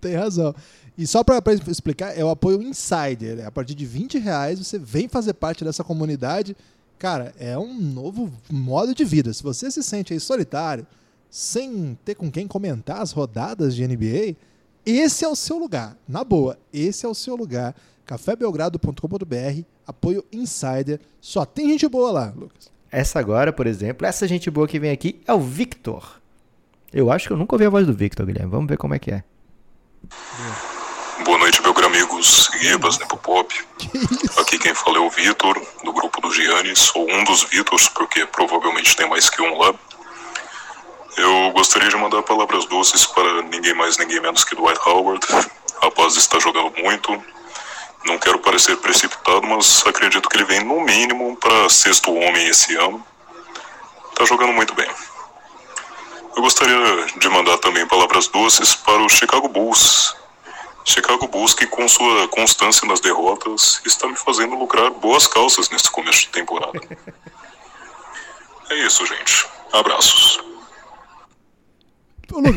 Tem razão. E só para explicar, é o apoio Insider. A partir de vinte reais, você vem fazer parte dessa comunidade. Cara, é um novo modo de vida. Se você se sente aí solitário, sem ter com quem comentar as rodadas de N B A... Esse é o seu lugar, na boa, esse é o seu lugar, café belgrado ponto com ponto b r, apoio Insider, só tem gente boa lá, Lucas. Essa agora, por exemplo, essa gente boa que vem aqui é o Victor. Eu acho que eu nunca ouvi a voz do Victor, Guilherme, vamos ver como é que é. Boa noite, meus amigos, guibas, Nepopop. Aqui quem fala é o Victor, do grupo do Giannis, sou um dos Victors, porque provavelmente tem mais que um lá. Eu gostaria de mandar palavras doces para ninguém mais, ninguém menos que Dwight Howard. O rapaz está jogando muito. Não quero parecer precipitado, mas acredito que ele vem no mínimo para sexto homem esse ano. Está jogando muito bem. Eu gostaria de mandar também palavras doces para o Chicago Bulls. Chicago Bulls que, com sua constância nas derrotas, está me fazendo lucrar boas calças nesse começo de temporada. É isso, gente. Abraços.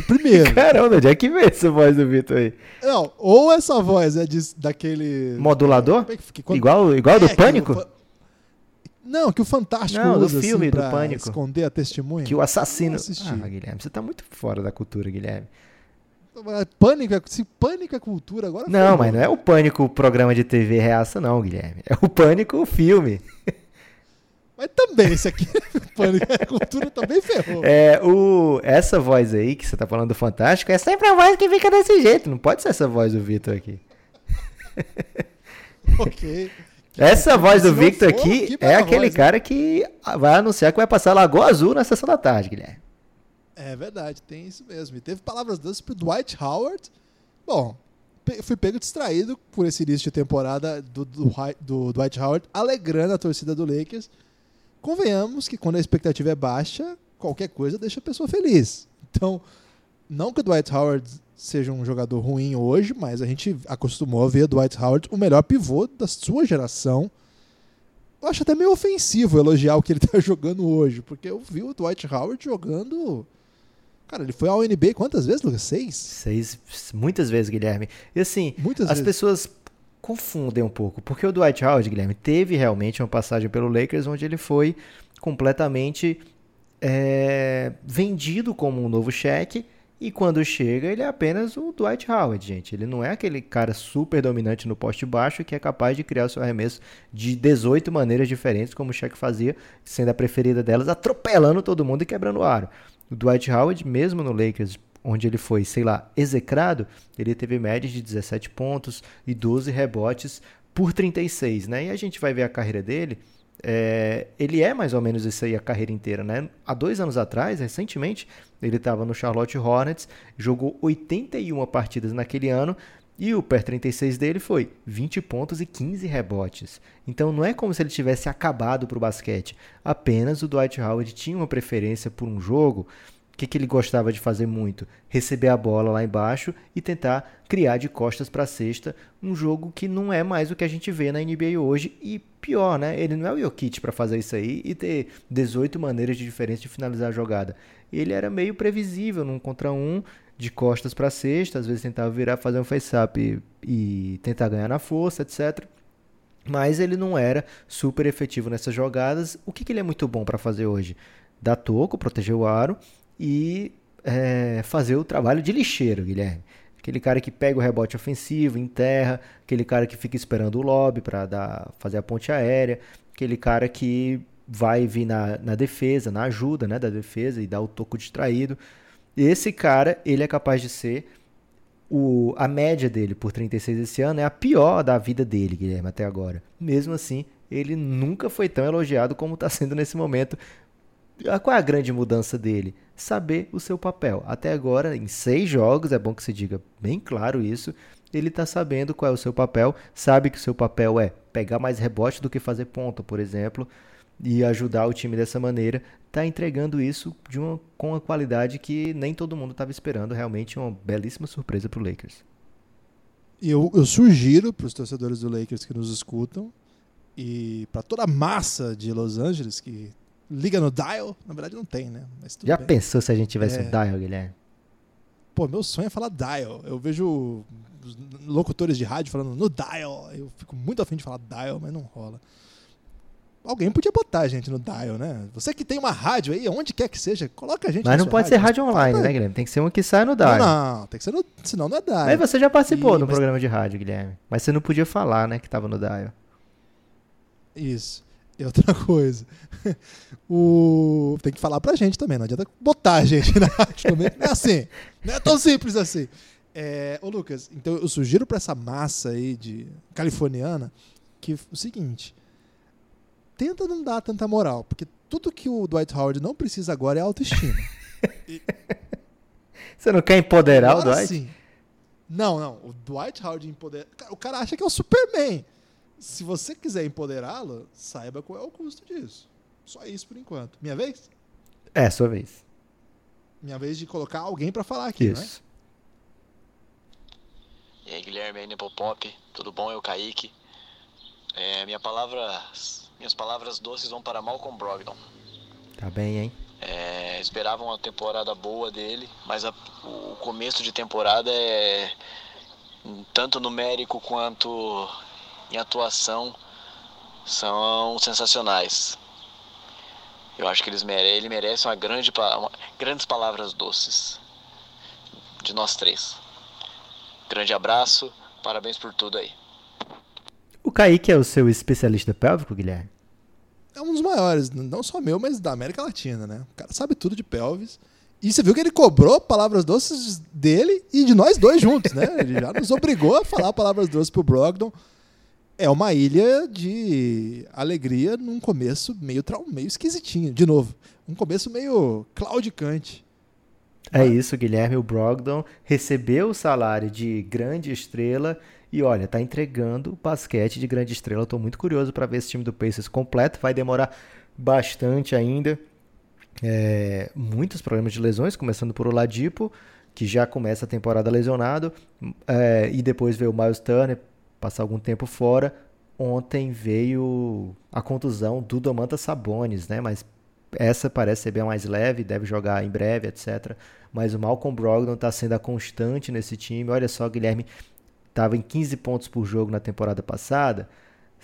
Primeiro. Caramba, onde é que veio essa voz do Vitor aí? Não, ou essa voz é de, daquele... Modulador? É que, quando... Igual, igual é, do Pânico? Que o... Não, que o Fantástico Não, usa do filme, assim, do pra Pânico. Esconder a testemunha. Que o assassino... Ah, Guilherme, você tá muito fora da cultura, Guilherme. Pânico, se Pânico é cultura, agora... Não, foi, mas não é o Pânico o programa de T V reaça não, Guilherme. É o Pânico o filme. Mas também, isso aqui, a cultura também ferrou. É, o, essa voz aí que você tá falando do Fantástico é sempre a voz que fica desse jeito. Não pode ser essa voz do Victor aqui. Ok. Essa voz do Victor aqui é aquele cara que vai anunciar que vai passar Lagoa Azul na sessão da tarde, Guilherme. É verdade, tem isso mesmo. E teve palavras doces pro Dwight Howard. Bom, fui pego distraído por esse início de temporada do, do, do Dwight Howard, alegrando a torcida do Lakers. Convenhamos que quando a expectativa é baixa, qualquer coisa deixa a pessoa feliz. Então, não que o Dwight Howard seja um jogador ruim hoje, mas a gente acostumou a ver o Dwight Howard o melhor pivô da sua geração. Eu acho até meio ofensivo elogiar o que ele está jogando hoje, porque eu vi o Dwight Howard jogando... Cara, ele foi ao N B A quantas vezes, Lucas? Seis? Seis, muitas vezes, Guilherme. E assim, muitas as vezes. Pessoas... confundem um pouco, porque o Dwight Howard, Guilherme, teve realmente uma passagem pelo Lakers onde ele foi completamente é, vendido como um novo cheque, e quando chega ele é apenas o Dwight Howard, gente. Ele não é aquele cara super dominante no poste baixo que é capaz de criar o seu arremesso de dezoito maneiras diferentes, como o Shaq fazia, sendo a preferida delas, atropelando todo mundo e quebrando o aro. O Dwight Howard, mesmo no Lakers, onde ele foi, sei lá, execrado, ele teve médias de dezessete pontos e doze rebotes por trinta e seis, né? E a gente vai ver a carreira dele, é, ele é mais ou menos isso aí a carreira inteira, né? Há dois anos atrás, recentemente, ele estava no Charlotte Hornets, jogou oitenta e uma partidas naquele ano, e o per trinta e seis dele foi vinte pontos e quinze rebotes. Então não é como se ele tivesse acabado para o basquete, apenas o Dwight Howard tinha uma preferência por um jogo. O que, que ele gostava de fazer muito? Receber a bola lá embaixo e tentar criar de costas para a cesta, um jogo que não é mais o que a gente vê na N B A hoje. E pior, né? Ele não é o Jokic para fazer isso aí e ter dezoito maneiras de diferença de finalizar a jogada. Ele era meio previsível, num contra um, de costas para a cesta, às vezes tentava virar, fazer um face-up e, e tentar ganhar na força, etcétera. Mas ele não era super efetivo nessas jogadas. O que, que ele é muito bom para fazer hoje? Dar toco, proteger o aro, e é, fazer o trabalho de lixeiro, Guilherme. Aquele cara que pega o rebote ofensivo, enterra, aquele cara que fica esperando o lob para fazer a ponte aérea, aquele cara que vai vir na, na defesa, na ajuda, né, da defesa e dá o toco distraído. Esse cara, ele é capaz de ser... O, a média dele por trinta e seis esse ano é a pior da vida dele, Guilherme, até agora. Mesmo assim, ele nunca foi tão elogiado como está sendo nesse momento. Qual é a grande mudança dele? Saber o seu papel. Até agora, em seis jogos, é bom que se diga bem claro isso, ele está sabendo qual é o seu papel, sabe que o seu papel é pegar mais rebote do que fazer ponta, por exemplo, e ajudar o time dessa maneira. Está entregando isso de uma, com uma qualidade que nem todo mundo estava esperando. Realmente uma belíssima surpresa para o Lakers. Eu, eu sugiro para os torcedores do Lakers que nos escutam e para toda a massa de Los Angeles que liga no dial, na verdade não tem, né? Mas tudo Já bem. Pensou se a gente tivesse é... um dial, Guilherme? Pô, meu sonho é falar dial. Eu vejo locutores de rádio falando no dial. Eu fico muito afim de falar dial, mas não rola. Alguém podia botar a gente no dial, né? Você que tem uma rádio aí, onde quer que seja, coloca a gente no dial. Mas não pode rádio. ser rádio online, né, Guilherme? Tem que ser uma que sai no dial. Não, não, tem que ser no... Senão não é dial. Mas você já participou e... do mas... programa de rádio, Guilherme. Mas você não podia falar, né, que tava no dial. Isso. E outra coisa. o... Tem que falar pra gente também. Não adianta botar a gente na rádio também. Não é assim. Não é tão simples assim. É... Ô, Lucas, então eu sugiro pra essa massa aí de californiana que o seguinte... Tenta não dar tanta moral, porque tudo que o Dwight Howard não precisa agora é autoestima. e... Você não quer empoderar agora o Dwight? Sim. Não, não. O Dwight Howard empoderar... O cara acha que é o Superman. Se você quiser empoderá-lo, saiba qual é o custo disso. Só isso por enquanto. Minha vez? É, sua vez. Minha vez de colocar alguém pra falar aqui, né? Isso. E aí, Guilherme, aí, Nepopop. Tudo bom? Eu, Kaique. É, minha palavra... Minhas palavras doces vão para Malcolm Brogdon. Tá bem, hein? É, esperava uma temporada boa dele, mas a, o começo de temporada é tanto numérico quanto em atuação são sensacionais. Eu acho que eles mere- ele merece uma grande uma, grandes palavras doces de nós três. Grande abraço, parabéns por tudo aí. O Kaique é o seu especialista pélvico, Guilherme? É um dos maiores, não só meu, mas da América Latina, né? O cara sabe tudo de pelvis. E você viu que ele cobrou palavras doces dele e de nós dois juntos, né? Ele já nos obrigou a falar palavras doces pro Brogdon. É uma ilha de alegria num começo meio, trau... meio esquisitinho, de novo. Um começo meio claudicante. É isso, Guilherme. O Brogdon recebeu o salário de grande estrela e, olha, tá entregando basquete de grande estrela. Eu tô muito curioso para ver esse time do Pacers completo. Vai demorar bastante ainda. É, muitos problemas de lesões, começando por Oladipo, que já começa a temporada lesionado. É, e depois veio o Miles Turner, passar algum tempo fora. Ontem veio a contusão do Domantas Sabonis, né? Mas essa parece ser bem mais leve, deve jogar em breve, etcétera. Mas o Malcolm Brogdon está sendo a constante nesse time. Olha só, Guilherme, estava em quinze pontos por jogo na temporada passada,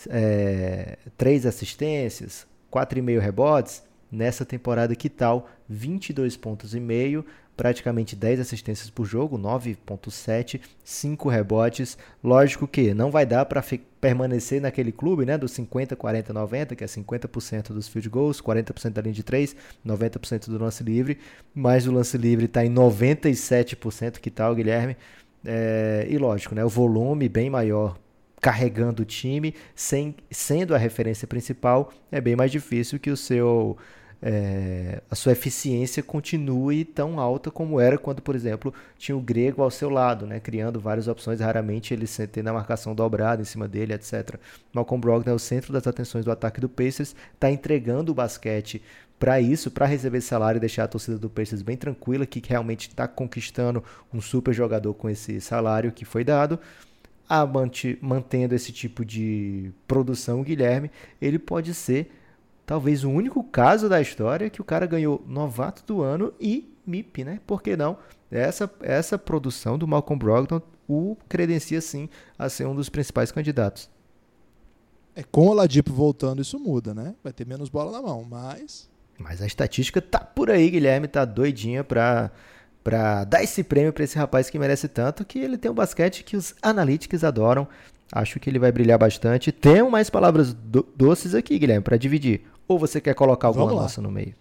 é, três assistências, quatro vírgula cinco rebotes. Nessa temporada, que tal? vinte e dois pontos e meio, praticamente dez assistências por jogo, nove vírgula sete, cinco rebotes. Lógico que não vai dar para fi- permanecer naquele clube, né, dos cinquenta, quarenta, noventa, que é cinquenta por cento dos field goals, quarenta por cento da linha de três, noventa por cento do lance livre, mas o lance livre está em noventa e sete por cento, que tal, Guilherme? É, e lógico, né, o volume bem maior carregando o time, sem, sendo a referência principal, é bem mais difícil que o seu... É, a sua eficiência continue tão alta como era quando, por exemplo, tinha o Grego ao seu lado, né, criando várias opções, raramente ele tendo a marcação dobrada em cima dele, etcétera. Malcolm Brogdon é o centro das atenções do ataque do Pacers, está entregando o basquete para isso, para receber salário e deixar a torcida do Pacers bem tranquila, que realmente está conquistando um super jogador com esse salário que foi dado. A mant- mantendo esse tipo de produção, o Guilherme, ele pode ser talvez o único caso da história que o cara ganhou novato do ano e M I P, né? Por que não? Essa, essa produção do Malcolm Brogdon o credencia, sim, a ser um dos principais candidatos. É, com o Oladipo voltando, isso muda, né? Vai ter menos bola na mão, mas... Mas a estatística tá por aí, Guilherme, tá doidinha pra para dar esse prêmio para esse rapaz que merece tanto, que ele tem um basquete que os analytics adoram. Acho que ele vai brilhar bastante. Tem mais palavras do- doces aqui, Guilherme, para dividir. Ou você quer colocar alguma nossa no meio?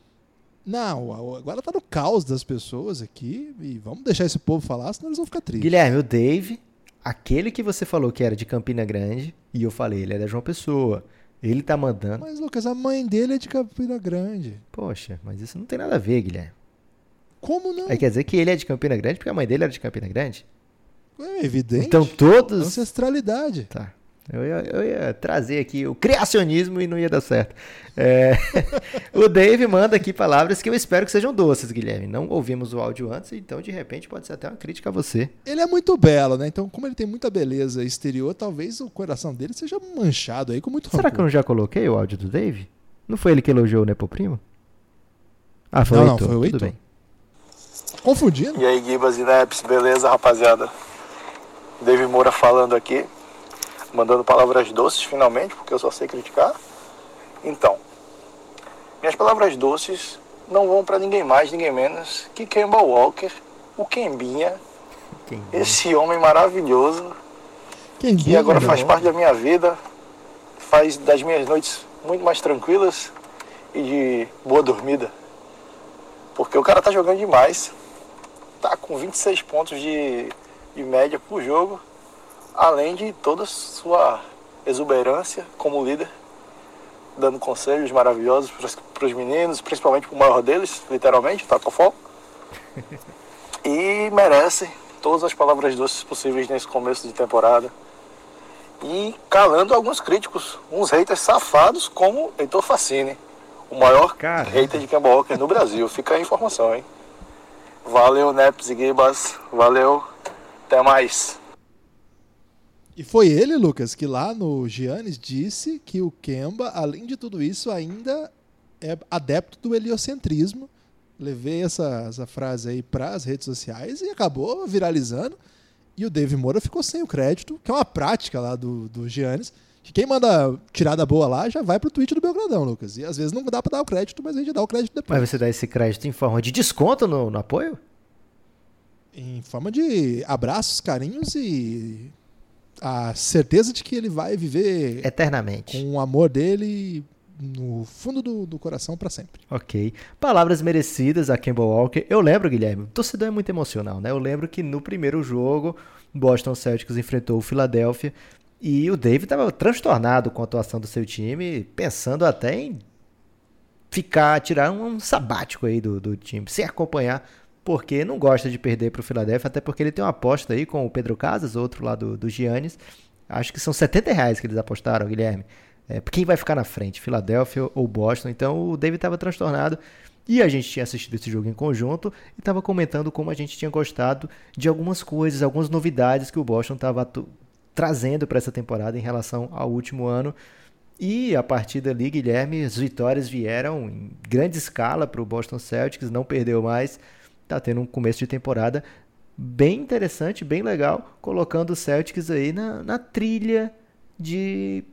Não, agora tá no caos das pessoas aqui e vamos deixar esse povo falar, senão eles vão ficar tristes. Guilherme, o Dave, aquele que você falou que era de Campina Grande, e eu falei, ele é da João Pessoa, ele tá mandando... Mas, Lucas, a mãe dele é de Campina Grande. Poxa, mas isso não tem nada a ver, Guilherme. Como não? Aí quer dizer que ele é de Campina Grande porque a mãe dele era de Campina Grande? É evidente. Então todos... Ancestralidade. Tá. Eu ia, eu ia trazer aqui o criacionismo e não ia dar certo. É... o Dave manda aqui palavras que eu espero que sejam doces, Guilherme. Não ouvimos o áudio antes, então de repente pode ser até uma crítica a você. Ele é muito belo, né? Então, como ele tem muita beleza exterior, talvez o coração dele seja manchado aí com muito rancor. Será que eu não já coloquei o áudio do Dave? Não foi ele que elogiou o Nepoprimo? Ah, foi não, o Heitor. Não, foi o Heitor. Tudo bem. Confundindo. E aí, Guibas e Neps, beleza, rapaziada? Dave Moura falando aqui. Mandando palavras doces, finalmente, porque eu só sei criticar. Então, minhas palavras doces não vão para ninguém mais, ninguém menos que Kemba Walker, o Kembinha, Kembinha. Esse homem maravilhoso, Kembinha, que agora faz parte da minha vida, faz das minhas noites muito mais tranquilas e de boa dormida. Porque o cara tá jogando demais, tá com vinte e seis pontos de, de média por jogo, além de toda sua exuberância como líder, dando conselhos maravilhosos para os meninos, principalmente para o maior deles, literalmente, tá com foco. E merece todas as palavras doces possíveis nesse começo de temporada. E calando alguns críticos, uns haters safados como Heitor Facine, o maior Cara. hater de Kemba Walker no Brasil. Fica aí a informação, hein? Valeu, Neps e Gibas. Valeu. Até mais. E foi ele, Lucas, que lá no Giannis disse que o Kemba, além de tudo isso, ainda é adepto do heliocentrismo. Levei essa, essa frase aí para as redes sociais e acabou viralizando. E o Dave Moura ficou sem o crédito, que é uma prática lá do, do Giannis, que quem manda tirada boa lá já vai pro tweet do Belgradão, Lucas. E às vezes não dá para dar o crédito, mas a gente dá o crédito depois. Mas você dá esse crédito em forma de desconto no, no apoio? Em forma de abraços, carinhos e... a certeza de que ele vai viver eternamente com o amor dele no fundo do, do coração para sempre. Ok. Palavras merecidas a Kemba Walker. Eu lembro, Guilherme, o torcedor é muito emocional, né? Eu lembro que no primeiro jogo, Boston Celtics enfrentou o Philadelphia e o David estava transtornado com a atuação do seu time, pensando até em ficar, tirar um, um sabático aí do, do time, sem acompanhar, porque não gosta de perder para o Philadelphia, até porque ele tem uma aposta aí com o Pedro Casas, outro lá do, do Giannis. Acho que são setenta reais que eles apostaram, Guilherme. É, quem vai ficar na frente, Philadelphia ou Boston? Então o David estava transtornado e a gente tinha assistido esse jogo em conjunto e estava comentando como a gente tinha gostado de algumas coisas, algumas novidades que o Boston estava atu- trazendo para essa temporada em relação ao último ano. E a partir dali, Guilherme, as vitórias vieram em grande escala para o Boston Celtics, não perdeu mais. Tá tendo um começo de temporada bem interessante, bem legal, colocando o Celtics aí na, na trilha de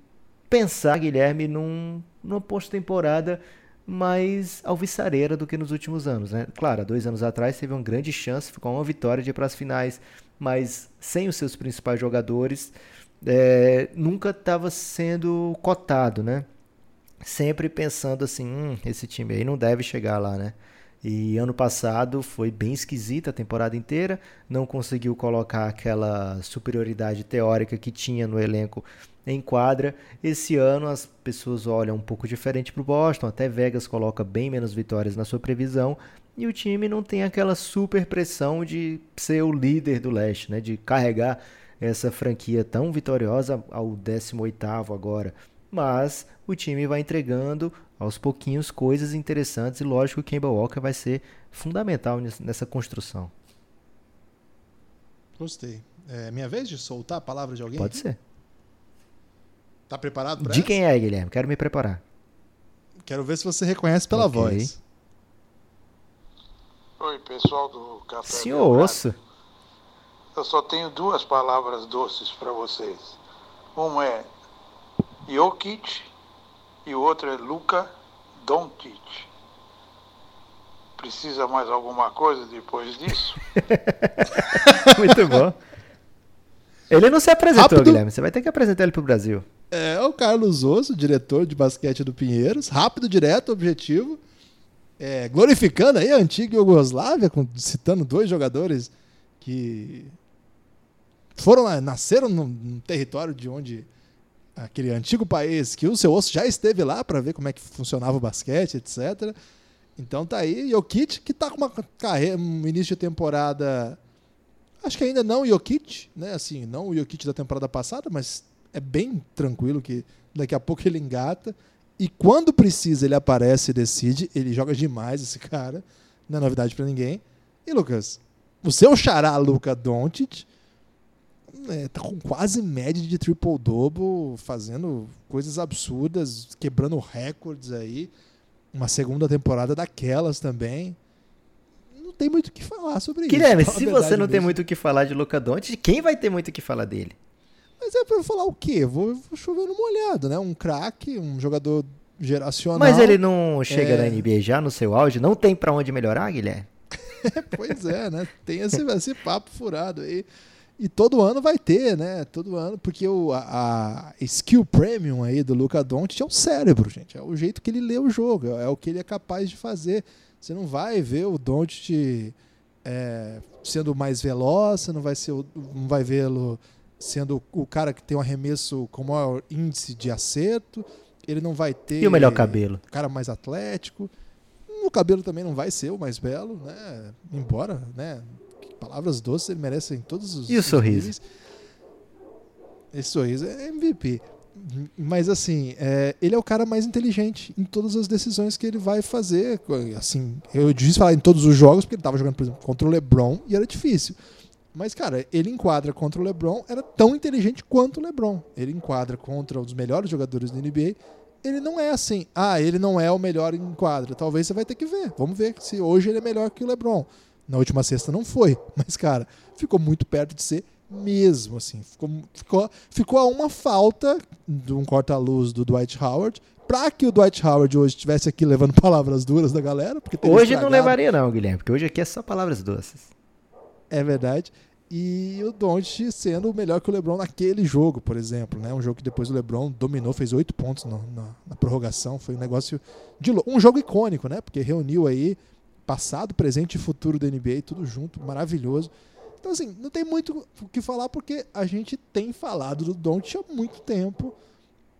pensar, Guilherme, num, numa pós-temporada mais alviçareira do que nos últimos anos, né? Claro, dois anos atrás teve uma grande chance, ficou uma vitória de ir para as finais, mas sem os seus principais jogadores, é, nunca estava sendo cotado, né? Sempre pensando assim, hum, esse time aí não deve chegar lá, né? E ano passado foi bem esquisita a temporada inteira, não conseguiu colocar aquela superioridade teórica que tinha no elenco em quadra. Esse ano as pessoas olham um pouco diferente para o Boston, até Vegas coloca bem menos vitórias na sua previsão, e o time não tem aquela super pressão de ser o líder do leste, né? De carregar essa franquia tão vitoriosa ao décimo oitavo agora. Mas o time vai entregando aos pouquinhos coisas interessantes e lógico que o Kemba Walker vai ser fundamental nessa construção. Gostei. É minha vez de soltar a palavra de alguém? Pode aqui? ser. Tá preparado para isso? De quem é, Guilherme? Quero me preparar. Quero ver se você reconhece pela okay. voz. Oi, pessoal do Café Senhor Belgrado. Osso. Eu só tenho duas palavras doces para vocês. Uma é Jokic e o outro é Luka Doncic. Precisa mais alguma coisa depois disso? Muito bom. Ele não se apresentou, rápido. Guilherme. Você vai ter que apresentar ele pro Brasil. É, o Carlos Osso, diretor de basquete do Pinheiros. Rápido, direto, objetivo. É, glorificando aí a antiga Iugoslávia, citando dois jogadores que foram lá, nasceram num território de onde... aquele antigo país que o seu Osso já esteve lá para ver como é que funcionava o basquete, etcétera. Então tá aí, Jokic, que tá com uma carreira, um início de temporada... Acho que ainda não o Jokic, né? Assim, não o Jokic da temporada passada, mas é bem tranquilo que daqui a pouco ele engata. E quando precisa, ele aparece e decide. Ele joga demais, esse cara. Não é novidade pra ninguém. E, Lucas, o seu xará, Luka Doncic, é, tá com quase média de triple-double, fazendo coisas absurdas, quebrando recordes aí. Uma segunda temporada daquelas também. Não tem muito o que falar sobre Guilherme, isso. Guilherme, se você não mesmo. Tem muito o que falar de Luka Doncic, quem vai ter muito o que falar dele? Mas é pra falar o quê? Vou, vou chover no molhado, né? Um craque, um jogador geracional. Mas ele não chega é... na N B A já, no seu auge? Não tem pra onde melhorar, Guilherme? Pois é, né? Tem esse, esse papo furado aí. E todo ano vai ter, né? Todo ano, porque o, a, a skill premium aí do Luka Doncic é o cérebro, gente. É o jeito que ele lê o jogo, é o que ele é capaz de fazer. Você não vai ver o Doncic é, sendo mais veloz, você não vai, ser, não vai vê-lo sendo o cara que tem um arremesso com maior índice de acerto. Ele não vai ter... E o melhor cabelo? O cara mais atlético. O cabelo também não vai ser o mais belo, né? Embora, né? Palavras doces, ele merece em todos os... E o sorriso? Níveis. Esse sorriso é M V P. Mas, assim, é, ele é o cara mais inteligente em todas as decisões que ele vai fazer. Assim, eu disse falar em todos os jogos, porque ele estava jogando, por exemplo, contra o LeBron e era difícil. Mas, cara, ele enquadra contra o LeBron, era tão inteligente quanto o LeBron. Ele enquadra contra um dos melhores jogadores da N B A. Ele não é assim, ah, ele não é o melhor em quadra. Talvez você vai ter que ver. Vamos ver se hoje ele é melhor que o LeBron. Na última sexta não foi, mas, cara, ficou muito perto de ser mesmo, assim. Ficou, ficou, ficou a uma falta de um corta-luz do Dwight Howard, pra que o Dwight Howard hoje estivesse aqui levando palavras duras da galera. Porque hoje estragado. Não levaria não, Guilherme, porque hoje aqui é só palavras doces. É verdade. E o Doncic sendo melhor que o LeBron naquele jogo, por exemplo, né? Um jogo que depois o LeBron dominou, fez oito pontos na, na, na prorrogação. Foi um negócio de louco. Um jogo icônico, né? Porque reuniu aí passado, presente e futuro da N B A, tudo junto, maravilhoso. Então, assim, não tem muito o que falar, porque a gente tem falado do Doncic há muito tempo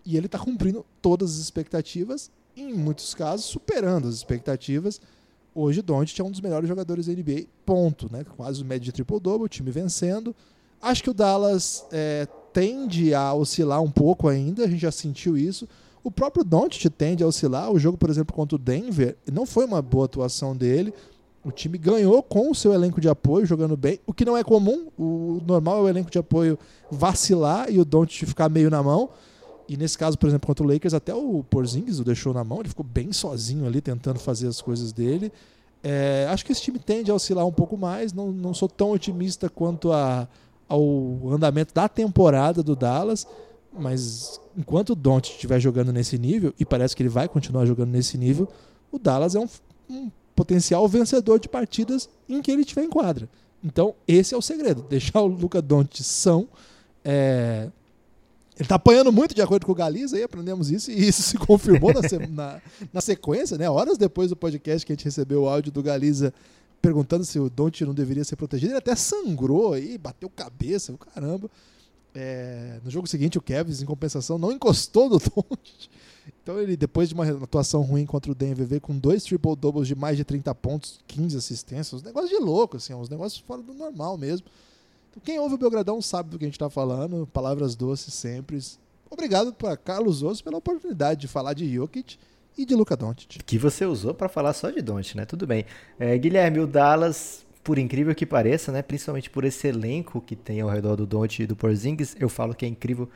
e ele está cumprindo todas as expectativas, em muitos casos superando as expectativas. Hoje o Doncic é um dos melhores jogadores da N B A, ponto, né? Quase o médio de triple-double, o time vencendo. Acho que o Dallas é, tende a oscilar um pouco ainda, a gente já sentiu isso. O próprio Doncic tende a oscilar. O jogo, por exemplo, contra o Denver, não foi uma boa atuação dele. O time ganhou com o seu elenco de apoio, jogando bem, o que não é comum. O normal é o elenco de apoio vacilar e o Doncic ficar meio na mão. E nesse caso, por exemplo, contra o Lakers, até o Porzingis o deixou na mão. Ele ficou bem sozinho ali, tentando fazer as coisas dele. É, acho que esse time tende a oscilar um pouco mais. Não, não sou tão otimista quanto a, ao andamento da temporada do Dallas. Mas enquanto o Doncic estiver jogando nesse nível, e parece que ele vai continuar jogando nesse nível, o Dallas é um, um potencial vencedor de partidas em que ele estiver em quadra. Então esse é o segredo, deixar o Luka Doncic são. É... Ele está apanhando muito, de acordo com o Galiza, aí aprendemos isso, e isso se confirmou na, se... na, na sequência, né? Horas depois do podcast que a gente recebeu o áudio do Galiza perguntando se o Doncic não deveria ser protegido, ele até sangrou aí, bateu cabeça, caramba. É, no jogo seguinte o Cavs, em compensação, não encostou do Doncic. Então ele, depois de uma atuação ruim contra o Denver, veio com dois triple-doubles de mais de trinta pontos, quinze assistências, uns negócios de louco, assim, uns negócios fora do normal mesmo. Então, quem ouve o Belgradão sabe do que a gente está falando, palavras doces sempre. Obrigado para Carlos Osso pela oportunidade de falar de Jokic e de Luka Doncic, que você usou para falar só de Doncic, né? Tudo bem, é, Guilherme, o Dallas, por incrível que pareça, né, principalmente por esse elenco que tem ao redor do Doncic e do Porzingis, eu falo que é incrível,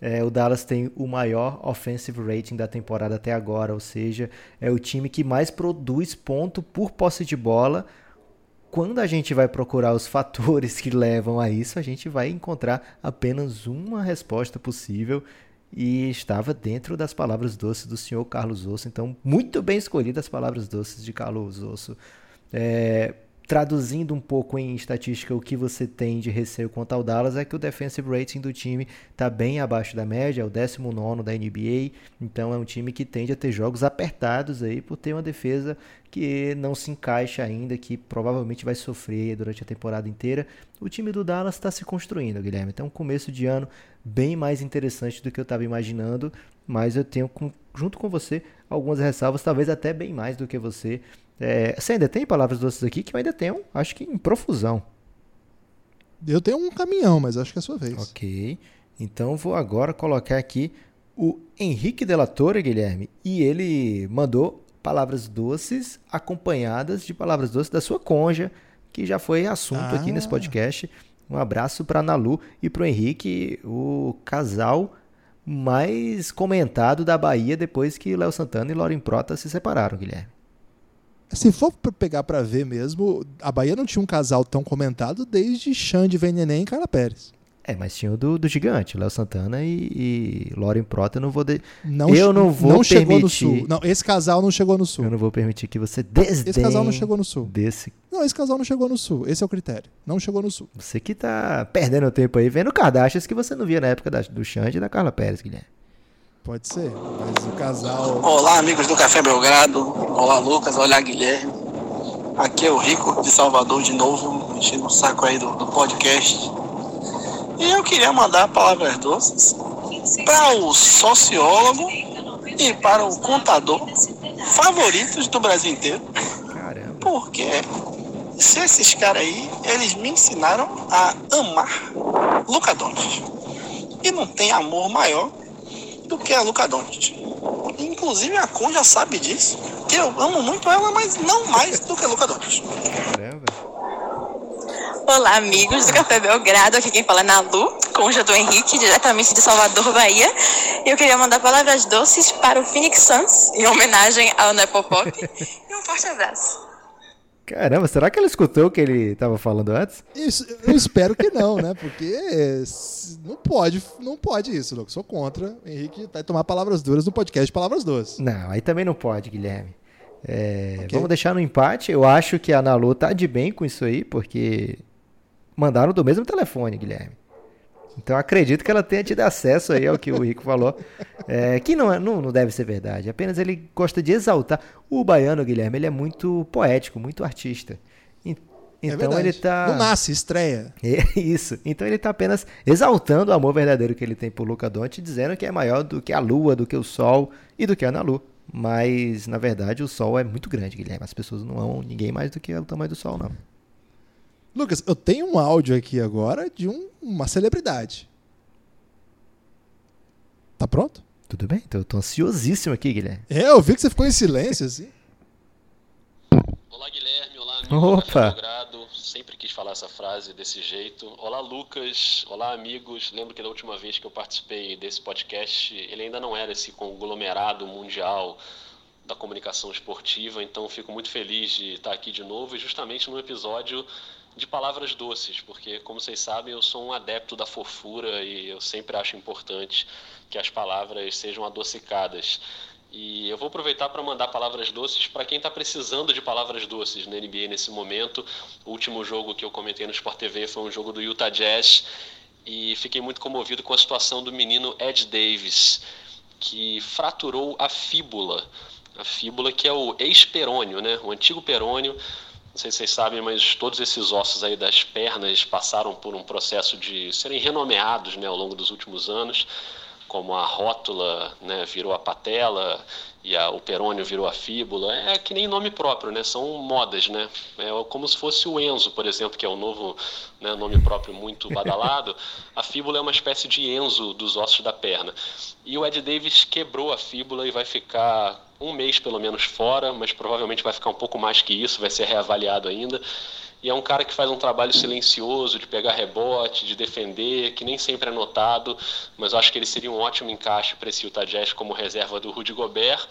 é, o Dallas tem o maior offensive rating da temporada até agora, ou seja, é o time que mais produz ponto por posse de bola. Quando a gente vai procurar os fatores que levam a isso, a gente vai encontrar apenas uma resposta possível, e estava dentro das palavras doces do senhor Carlos Osso. Então, muito bem escolhidas as palavras doces de Carlos Osso. É, traduzindo um pouco em estatística, o que você tem de receio contra o Dallas é que o defensive rating do time está bem abaixo da média, é o décimo nono da N B A, então é um time que tende a ter jogos apertados aí por ter uma defesa que não se encaixa ainda, que provavelmente vai sofrer durante a temporada inteira. O time do Dallas está se construindo, Guilherme. Então, um começo de ano bem mais interessante do que eu estava imaginando, mas eu tenho, junto com você, algumas ressalvas, talvez até bem mais do que você. É, você ainda tem palavras doces aqui que eu ainda tenho, acho que em profusão. Eu tenho um caminhão, mas acho que é a sua vez. Ok, então vou agora colocar aqui o Henrique Della Torre, Guilherme, e ele mandou palavras doces acompanhadas de palavras doces da sua conja, que já foi assunto ah. aqui nesse podcast. Um abraço para a Nalu e para o Henrique, o casal mais comentado da Bahia depois que Léo Santana e Lauren Prota se separaram, Guilherme. Se for pra pegar pra ver mesmo, a Bahia não tinha um casal tão comentado desde Xande, Venenem e Carla Pérez. É, mas tinha o do, do gigante, Léo Santana e, e Lauren Prota. Eu não vou... De... Não, eu não vou não chegou permitir... no Sul. Não, esse casal não chegou no Sul. Eu não vou permitir que você desdenhe... Esse casal não chegou no Sul. Desse... Não, esse casal não chegou no Sul. Esse é o critério. Não chegou no Sul. Você que tá perdendo tempo aí vendo Kardashians que você não via na época da, do Xande e da Carla Pérez, Guilherme. Pode ser, mas o casal... Olá, amigos do Café Belgrado. Olá, Lucas. Olá, Guilherme. Aqui é o Rico de Salvador de novo, enchendo o saco aí do, do podcast. E eu queria mandar palavras doces para o sociólogo e para o contador favoritos do Brasil inteiro. Caramba. Porque se esses caras aí, eles me ensinaram a amar Luka Doncic. E não tem amor maior do que a Luka Doncic. Inclusive a Con já sabe disso, que eu amo muito ela, mas não mais do que a Luka Doncic. Olá, amigos do Café Belgrado, aqui quem fala é Nalu, Conja do Henrique, diretamente de Salvador, Bahia. Eu queria mandar palavras doces para o Phoenix Suns, em homenagem ao Nepopop, e um forte abraço. Caramba, será que ela escutou o que ele estava falando antes? Isso, eu espero que não, né? Porque não pode, não pode isso, Lucas. Sou contra. O Henrique vai tomar palavras duras no podcast de palavras doces. Não, aí também não pode, Guilherme. É, okay. Vamos deixar no empate. Eu acho que a Nalu tá de bem com isso aí, porque mandaram do mesmo telefone, Guilherme. Então acredito que ela tenha tido acesso aí ao que o Rico falou, é, que não, é, não, não deve ser verdade, apenas ele gosta de exaltar. O baiano, Guilherme, ele é muito poético, muito artista. Então é ele tá... Não nasce, estreia. É isso. Então ele tá apenas exaltando o amor verdadeiro que ele tem por Luka Doncic, dizendo que é maior do que a lua, do que o sol e do que a Nalu. Mas, na verdade, o sol é muito grande, Guilherme. As pessoas não amam ninguém mais do que o tamanho do sol, não. Lucas, eu tenho um áudio aqui agora de um, uma celebridade. Tá pronto? Tudo bem, então eu tô ansiosíssimo aqui, Guilherme. É, eu vi que você ficou em silêncio, assim. Olá, Guilherme, olá, amigo. Opa! Sempre quis falar essa frase desse jeito. Olá, Lucas, olá, amigos. Lembro que da última vez que eu participei desse podcast, ele ainda não era esse conglomerado mundial da comunicação esportiva, então fico muito feliz de estar aqui de novo e justamente num episódio de palavras doces, porque, como vocês sabem, eu sou um adepto da fofura e eu sempre acho importante que as palavras sejam adocicadas. E eu vou aproveitar para mandar palavras doces para quem está precisando de palavras doces na N B A nesse momento. O último jogo que eu comentei no Sport T V foi um jogo do Utah Jazz e fiquei muito comovido com a situação do menino Ed Davis, que fraturou a fíbula, a fíbula que é o ex-perônio, né? O antigo perônio. Não sei se vocês sabem, mas todos esses ossos aí das pernas passaram por um processo de serem renomeados, né, ao longo dos últimos anos, como a rótula, né, virou a patela e a, o perônio virou a fíbula. É que nem nome próprio, né? São modas, né? É como se fosse o Enzo, por exemplo, que é um novo, né, nome próprio muito badalado. A fíbula é uma espécie de Enzo dos ossos da perna. E o Ed Davis quebrou a fíbula e vai ficar um mês pelo menos fora, mas provavelmente vai ficar um pouco mais que isso, vai ser reavaliado ainda. E é um cara que faz um trabalho silencioso de pegar rebote, de defender, que nem sempre é notado, mas eu acho que ele seria um ótimo encaixe para esse Utah Jazz como reserva do Rudy Gobert.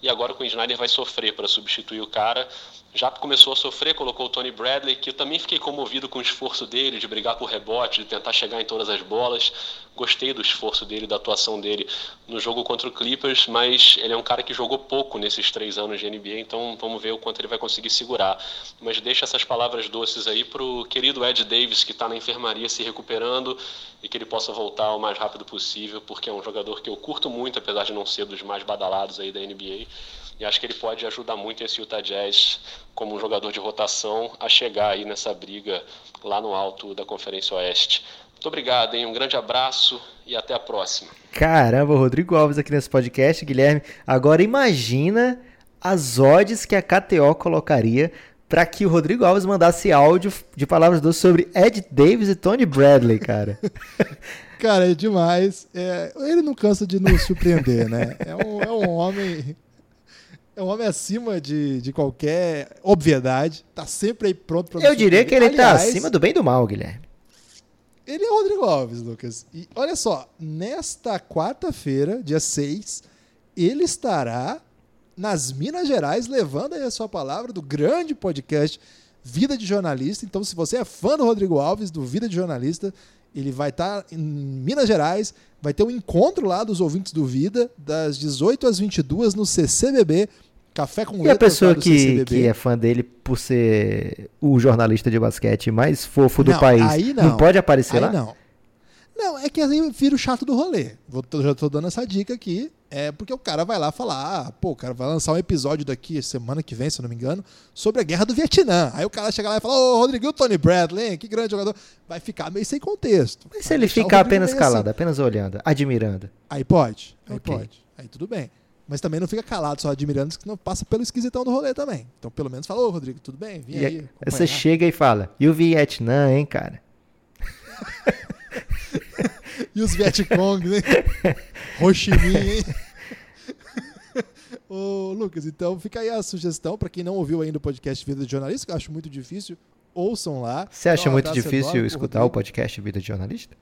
E agora o Quinn Snyder vai sofrer para substituir o cara, já começou a sofrer, colocou o Tony Bradley, que eu também fiquei comovido com o esforço dele de brigar por rebote, de tentar chegar em todas as bolas. Gostei do esforço dele, da atuação dele no jogo contra o Clippers, mas ele é um cara que jogou pouco nesses três anos de N B A, então vamos ver o quanto ele vai conseguir segurar. Mas deixa essas palavras doces aí pro querido Ed Davis, que está na enfermaria se recuperando, e que ele possa voltar o mais rápido possível, porque é um jogador que eu curto muito, apesar de não ser dos mais badalados aí da N B A. E acho que ele pode ajudar muito esse Utah Jazz, como um jogador de rotação, a chegar aí nessa briga lá no alto da Conferência Oeste. Muito obrigado, hein? Um grande abraço e até a próxima. Caramba, Rodrigo Alves aqui nesse podcast, Guilherme. Agora imagina as odds que a K T O colocaria para que o Rodrigo Alves mandasse áudio de palavras doces sobre Ed Davis e Tony Bradley, cara. Cara, é demais. É, ele não cansa de nos surpreender, né? É um, é um homem... É um homem acima de, de qualquer obviedade. Tá sempre aí pronto para... Eu diria que ele Aliás, tá acima do bem e do mal, Guilherme. Ele é o Rodrigo Alves, Lucas. E olha só, nesta quarta-feira, dia seis, ele estará nas Minas Gerais, levando aí a sua palavra do grande podcast Vida de Jornalista. Então, se você é fã do Rodrigo Alves, do Vida de Jornalista, ele vai estar em Minas Gerais, vai ter um encontro lá dos ouvintes do Vida, das dezoito às vinte e duas, no C C B B, Café com Letras. E a pessoa que, que é fã dele, por ser o jornalista de basquete mais fofo do não, país, aí não. não pode aparecer aí lá? Não. Não, é que aí vira o chato do rolê. Vou, já tô dando essa dica aqui, é porque o cara vai lá falar, ah, pô, o cara vai lançar um episódio daqui, semana que vem, se eu não me engano, sobre a Guerra do Vietnã. Aí o cara chega lá e fala, ô, Rodrigo Tony Bradley, que grande jogador. Vai ficar meio sem contexto. Mas se ele ficar apenas calado, assim, apenas olhando, admirando? Aí pode, aí okay. pode, aí tudo bem. Mas também não fica calado só admirando, que não passa pelo esquisitão do rolê também. Então pelo menos fala, ô, Rodrigo, tudo bem? Vim e aí. Acompanhar. Você chega e fala, e o Vietnã, hein, cara? E os Vietcong, né? Ho Chi Minh, hein? Ô, Lucas, então fica aí a sugestão para quem não ouviu ainda o podcast Vida de Jornalista, que eu acho muito difícil, ouçam lá. Você acha então, muito difícil escutar o podcast Vida de Jornalista?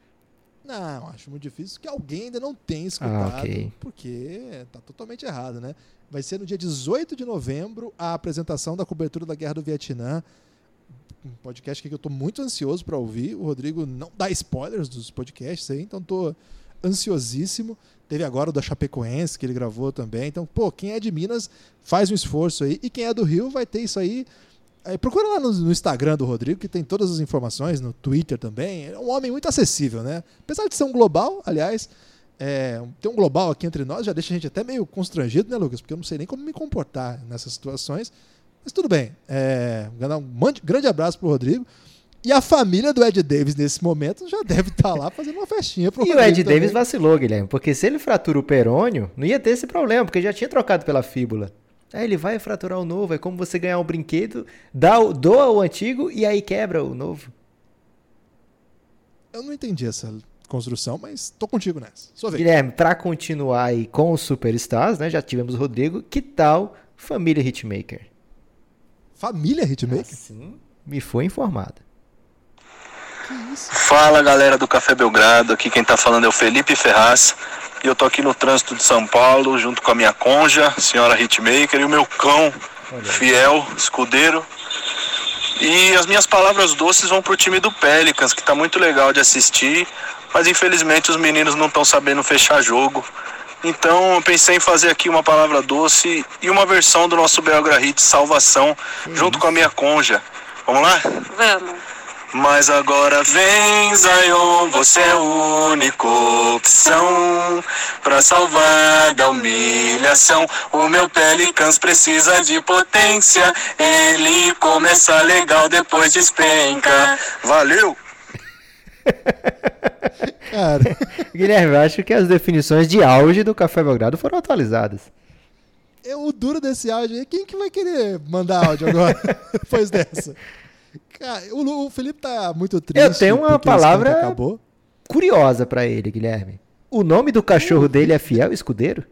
Não, acho muito difícil, que alguém ainda não tem escutado, ah, okay. porque tá totalmente errado, né? Vai ser no dia dezoito de novembro a apresentação da cobertura da Guerra do Vietnã. Um podcast que eu estou muito ansioso para ouvir. O Rodrigo não dá spoilers dos podcasts aí, então estou ansiosíssimo. Teve agora o da Chapecoense, que ele gravou também. Então, pô, quem é de Minas faz um esforço aí. E quem é do Rio vai ter isso aí. aí procura lá no, no Instagram do Rodrigo, que tem todas as informações, no Twitter também. É um homem muito acessível, né? Apesar de ser um global, aliás, é, ter um global aqui entre nós já deixa a gente até meio constrangido, né, Lucas? Porque eu não sei nem como me comportar nessas situações. Mas tudo bem, é, um grande abraço pro Rodrigo. E a família do Ed Davis, nesse momento, já deve estar tá lá fazendo uma festinha pro Rodrigo. E o Ed também. Davis vacilou, Guilherme, porque se ele fratura o perônio, não ia ter esse problema, porque já tinha trocado pela fíbula. Aí ele vai fraturar o novo, é como você ganhar um brinquedo, dá o, doa o antigo e aí quebra o novo. Eu não entendi essa construção, mas tô contigo nessa. Só vem. Guilherme, para continuar aí com os Superstars, né, já tivemos o Rodrigo, que tal família Hitmaker? Família Hitmaker? Ah, sim, me foi informada. Que isso? Fala, galera do Café Belgrado, aqui quem tá falando é o Felipe Ferraz, e eu tô aqui no trânsito de São Paulo, junto com a minha cônja, senhora Hitmaker, e o meu cão, fiel, escudeiro, e as minhas palavras doces vão pro time do Pelicans, que tá muito legal de assistir, mas infelizmente os meninos não estão sabendo fechar jogo. Então eu pensei em fazer aqui uma palavra doce e uma versão do nosso Belgra Hit Salvação, uhum. junto com a minha conja. Vamos lá? Vamos. Mas agora vem, Zion, você é a única opção pra salvar da humilhação. O meu Pelicans precisa de potência, ele começa legal, depois despenca. Valeu! Cara. Guilherme, eu acho que as definições de auge do Café Belgrado foram atualizadas. É o duro desse áudio aí. Quem que vai querer mandar áudio agora? Depois dessa. Cara, o, o Felipe tá muito triste. Eu tenho uma palavra curiosa pra ele, Guilherme. O nome do cachorro dele é Fiel Escudeiro?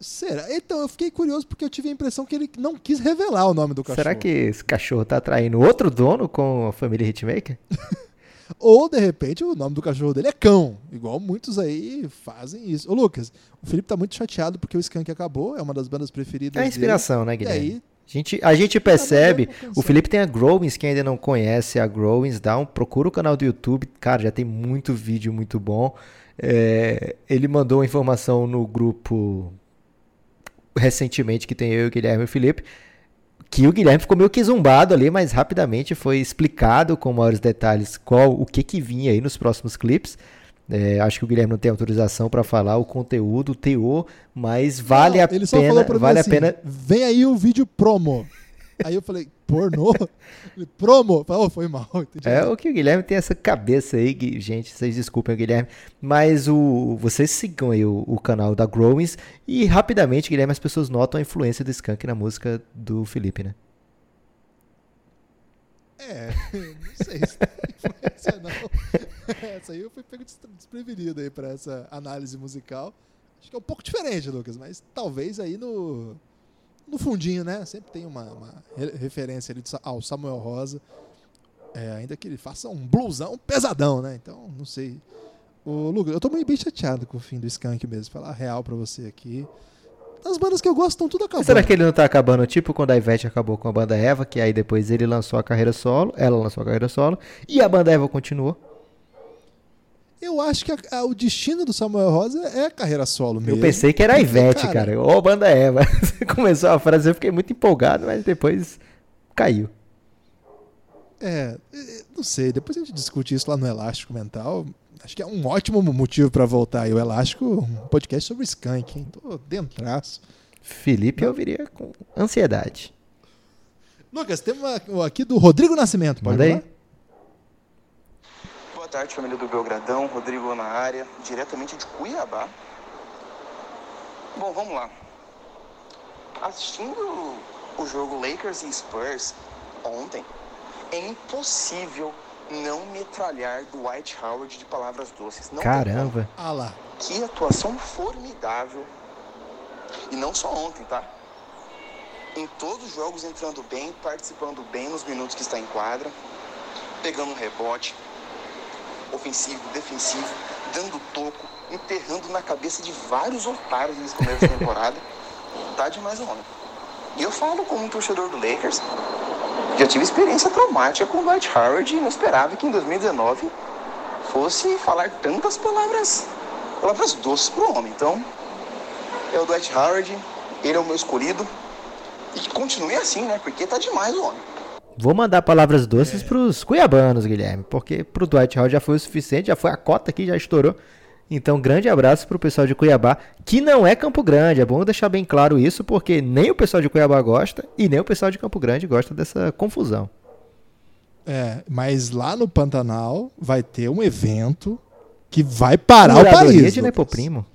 Será? Então, eu fiquei curioso porque eu tive a impressão que ele não quis revelar o nome do cachorro. Será que esse cachorro tá atraindo outro dono com a família Hitmaker? Ou, de repente, o nome do cachorro dele é Cão, igual muitos aí fazem isso. Ô, Lucas, o Felipe tá muito chateado porque o Skank acabou, é uma das bandas preferidas dele. É a inspiração, dele, né, Guilherme? E aí, A gente, a gente percebe, o Felipe tem a Growings, quem ainda não conhece a Growings, dá um, procura o canal do YouTube, cara, já tem muito vídeo muito bom. É, ele mandou uma informação no grupo recentemente que tem eu, o Guilherme e o Felipe, que o Guilherme ficou meio que zumbado ali, mas rapidamente foi explicado com maiores detalhes qual, o que que vinha aí nos próximos clipes. É, acho que o Guilherme não tem autorização para falar o conteúdo, o teor, mas vale não, a ele pena. Só falou pra mim vale assim, a pena. Vem aí o vídeo promo. Aí eu falei, pornô? Ele, promo? Oh, foi mal. Entendi. É o que o Guilherme tem essa cabeça aí, gente. Vocês desculpem, Guilherme. Mas o, vocês sigam aí o, o canal da Growings e rapidamente, Guilherme, as pessoas notam a influência do Skank na música do Felipe, né? É, não sei se tem influência não. Essa aí eu fui pego desprevenido aí pra essa análise musical. Acho que é um pouco diferente, Lucas, mas talvez aí no, no fundinho, né? Sempre tem uma, uma referência ali ao Samuel Rosa, é, ainda que ele faça um blusão pesadão, né? Então, não sei. Ô, Lucas, eu tô meio bem chateado com o fim do Skank mesmo, falar a real pra você aqui. As bandas que eu gosto estão tudo acabando. Será que ele não tá acabando? Tipo quando a Ivete acabou com a banda Eva, que aí depois ele lançou a carreira solo, ela lançou a carreira solo, e a banda Eva continuou. Eu acho que a, a, o destino do Samuel Rosa é a carreira solo mesmo. Eu pensei que era a Ivete, cara. Ô, banda Eva. Você começou a frase, eu fiquei muito empolgado, mas depois caiu. É, não sei. Depois a gente discute isso lá no Elástico Mental. Acho que é um ótimo motivo para voltar aí o Elástico, um podcast sobre Skank, hein? Tô dentraço. Felipe, eu viria com ansiedade. Lucas, temos aqui do Rodrigo Nascimento, pode ir? Boa tarde, família do Belgradão, Rodrigo na área, diretamente de Cuiabá. Bom, vamos lá. Assistindo o jogo Lakers e Spurs ontem, é impossível não metralhar Dwight Howard de palavras doces. Não. Caramba! Ah lá. Que atuação formidável. E não só ontem, tá? Em todos os jogos entrando bem, participando bem nos minutos que está em quadra, pegando um rebote, ofensivo, defensivo, dando toco, enterrando na cabeça de vários otários nesse começo da temporada. Tá demais, não. E eu falo como um torcedor do Lakers. Já tive experiência traumática com o Dwight Howard e não esperava que em dois mil e dezenove fosse falar tantas palavras, palavras doces para o homem. Então, é o Dwight Howard, ele é o meu escolhido e que continue assim, né? Porque tá demais o homem. Vou mandar palavras doces é. para os cuiabanos, Guilherme, porque para o Dwight Howard já foi o suficiente, já foi a cota que já estourou. Então, grande abraço para o pessoal de Cuiabá, que não é Campo Grande. É bom deixar bem claro isso, porque nem o pessoal de Cuiabá gosta e nem o pessoal de Campo Grande gosta dessa confusão. É, mas lá no Pantanal vai ter um evento que vai parar Curadoria o país. Curadoria de Nepoprimo.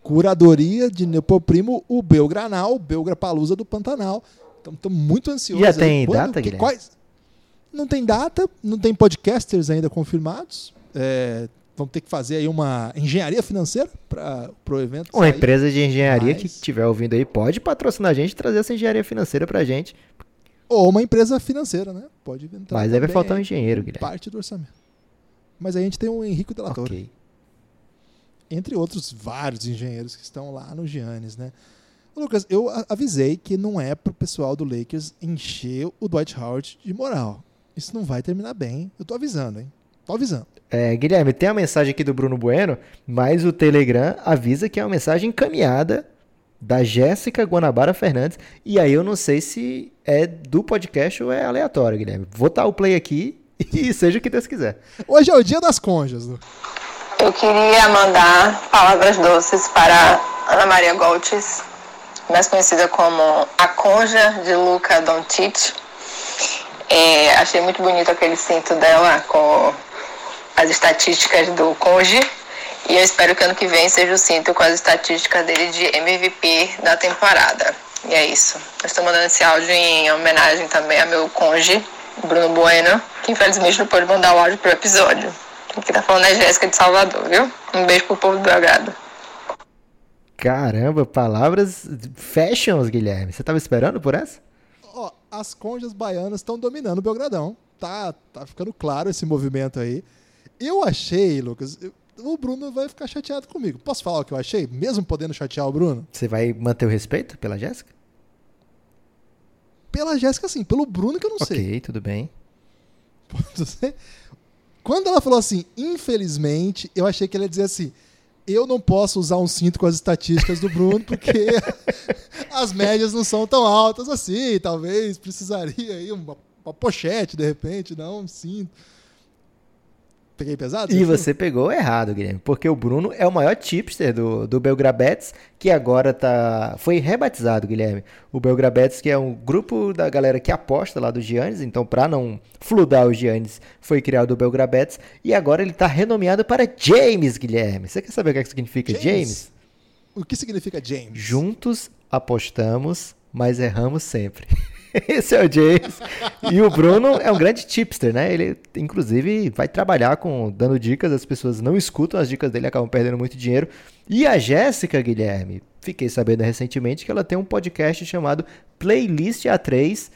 Curadoria de Nepoprimo, o Belgranal, o Belgrapalusa do Pantanal. Estamos muito ansiosos. Já tem quando, data, Guilherme? Quais? Não tem data, não tem podcasters ainda confirmados. É... Vamos ter que fazer aí uma engenharia financeira para o evento. Uma sair. Empresa de engenharia Mas... que estiver ouvindo aí pode patrocinar a gente e trazer essa engenharia financeira para a gente. Ou uma empresa financeira, né? Pode entrar. Mas aí vai faltar um engenheiro, Guilherme. Parte do orçamento. Mas aí a gente tem o um Henrico Della Torre. Okay. Entre outros vários engenheiros que estão lá no Giannis, né? Lucas, eu avisei que não é para o pessoal do Lakers encher o Dwight Howard de moral. Isso não vai terminar bem. Eu tô avisando, hein? Tô avisando. É, Guilherme, tem a mensagem aqui do Bruno Bueno, mas o Telegram avisa que é uma mensagem encaminhada da Jéssica Guanabara Fernandes, e aí eu não sei se é do podcast ou é aleatório, Guilherme. Vou dar o play aqui e seja o que Deus quiser. Hoje é o dia das cônjuges. Eu queria mandar palavras doces para Ana Maria Goltes, mais conhecida como a Conja de Luca Doncic. É, achei muito bonito aquele cinto dela com as estatísticas do Conge, e eu espero que ano que vem seja o cinto com as estatísticas dele de M V P da temporada. E é isso. Eu estou mandando esse áudio em homenagem também a meu Conge, Bruno Bueno, que infelizmente não pôde mandar o áudio pro episódio. Quem que tá falando é Jéssica de Salvador, viu? Um beijo pro povo do Belgrado. Caramba, palavras fashions, Guilherme. Você tava esperando por essa? Ó, oh, as Conjas baianas estão dominando o Belgradão. Tá, tá ficando claro esse movimento aí. Eu achei, Lucas, eu, o Bruno vai ficar chateado comigo. Posso falar o que eu achei? Mesmo podendo chatear o Bruno? Você vai manter o respeito pela Jéssica? pela Jéssica sim, pelo Bruno que eu não sei. Ok, tudo bem. Pode ser? Quando ela falou assim, infelizmente, eu achei que ela ia dizer assim, eu não posso usar um cinto com as estatísticas do Bruno, porque as médias não são tão altas assim, talvez precisaria aí uma, uma pochete, de repente, não, um cinto. Peguei pesado? E você pegou errado, Guilherme, porque o Bruno é o maior tipster do, do Belgrabetes, que agora tá, foi rebatizado, Guilherme. O Belgrabetes, que é um grupo da galera que aposta lá do Giannis, então para não fludar o Giannis, foi criado o Belgrabetes, e agora ele tá renomeado para James, Guilherme. Você quer saber o que significa James? James? O que significa James? Juntos apostamos, mas erramos sempre. Esse é o James. E o Bruno é um grande tipster, né? Ele, inclusive, vai trabalhar com, dando dicas. As pessoas não escutam as dicas dele, acabam perdendo muito dinheiro. E a Jéssica, Guilherme, fiquei sabendo recentemente que ela tem um podcast chamado Playlist A três.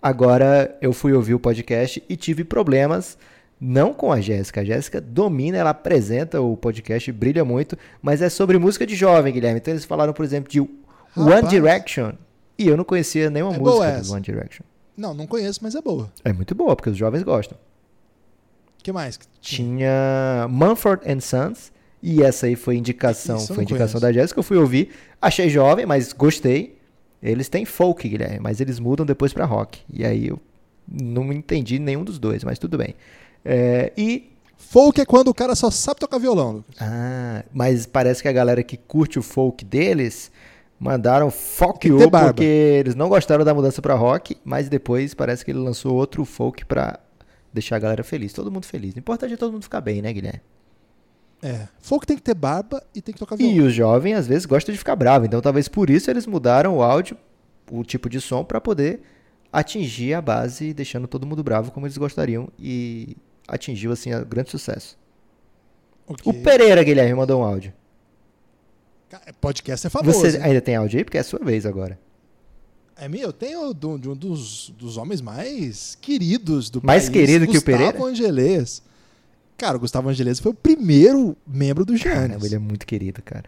Agora, eu fui ouvir o podcast e tive problemas, não com a Jéssica. A Jéssica domina, ela apresenta o podcast, brilha muito, mas é sobre música de jovem, Guilherme. Então, eles falaram, por exemplo, de Rapaz. One Direction. E eu não conhecia nenhuma é música do One Direction. Não, não conheço, mas é boa. É muito boa, porque os jovens gostam. O que mais? Tinha Mumford and Sons, e essa aí foi indicação, Isso, foi indicação da Jéssica, eu fui ouvir, achei jovem, mas gostei. Eles têm folk, Guilherme, mas eles mudam depois pra rock. E aí eu não entendi nenhum dos dois, mas tudo bem. É, e... Folk é quando o cara só sabe tocar violão, Lucas. Ah, mas parece que a galera que curte o folk deles... Mandaram fuck you, porque eles não gostaram da mudança pra rock, mas depois parece que ele lançou outro folk pra deixar a galera feliz, todo mundo feliz. O importante é todo mundo ficar bem, né, Guilherme? É, folk tem que ter barba e tem que tocar violão. E o jovem, às vezes, gosta de ficar bravo, então talvez por isso eles mudaram o áudio, o tipo de som, pra poder atingir a base, deixando todo mundo bravo como eles gostariam, e atingiu, assim, um grande sucesso. Okay. O Pereira, Guilherme, mandou um áudio. Podcast é famoso. Você ainda tem áudio aí? Porque é a sua vez agora. É meu? Eu tenho de um dos, dos homens mais queridos do mais país. Mais querido Gustavo que o Pereira? Gustavo Angeles. Cara, o Gustavo Angeles foi o primeiro membro do Giannis. Caramba, ele é muito querido, cara.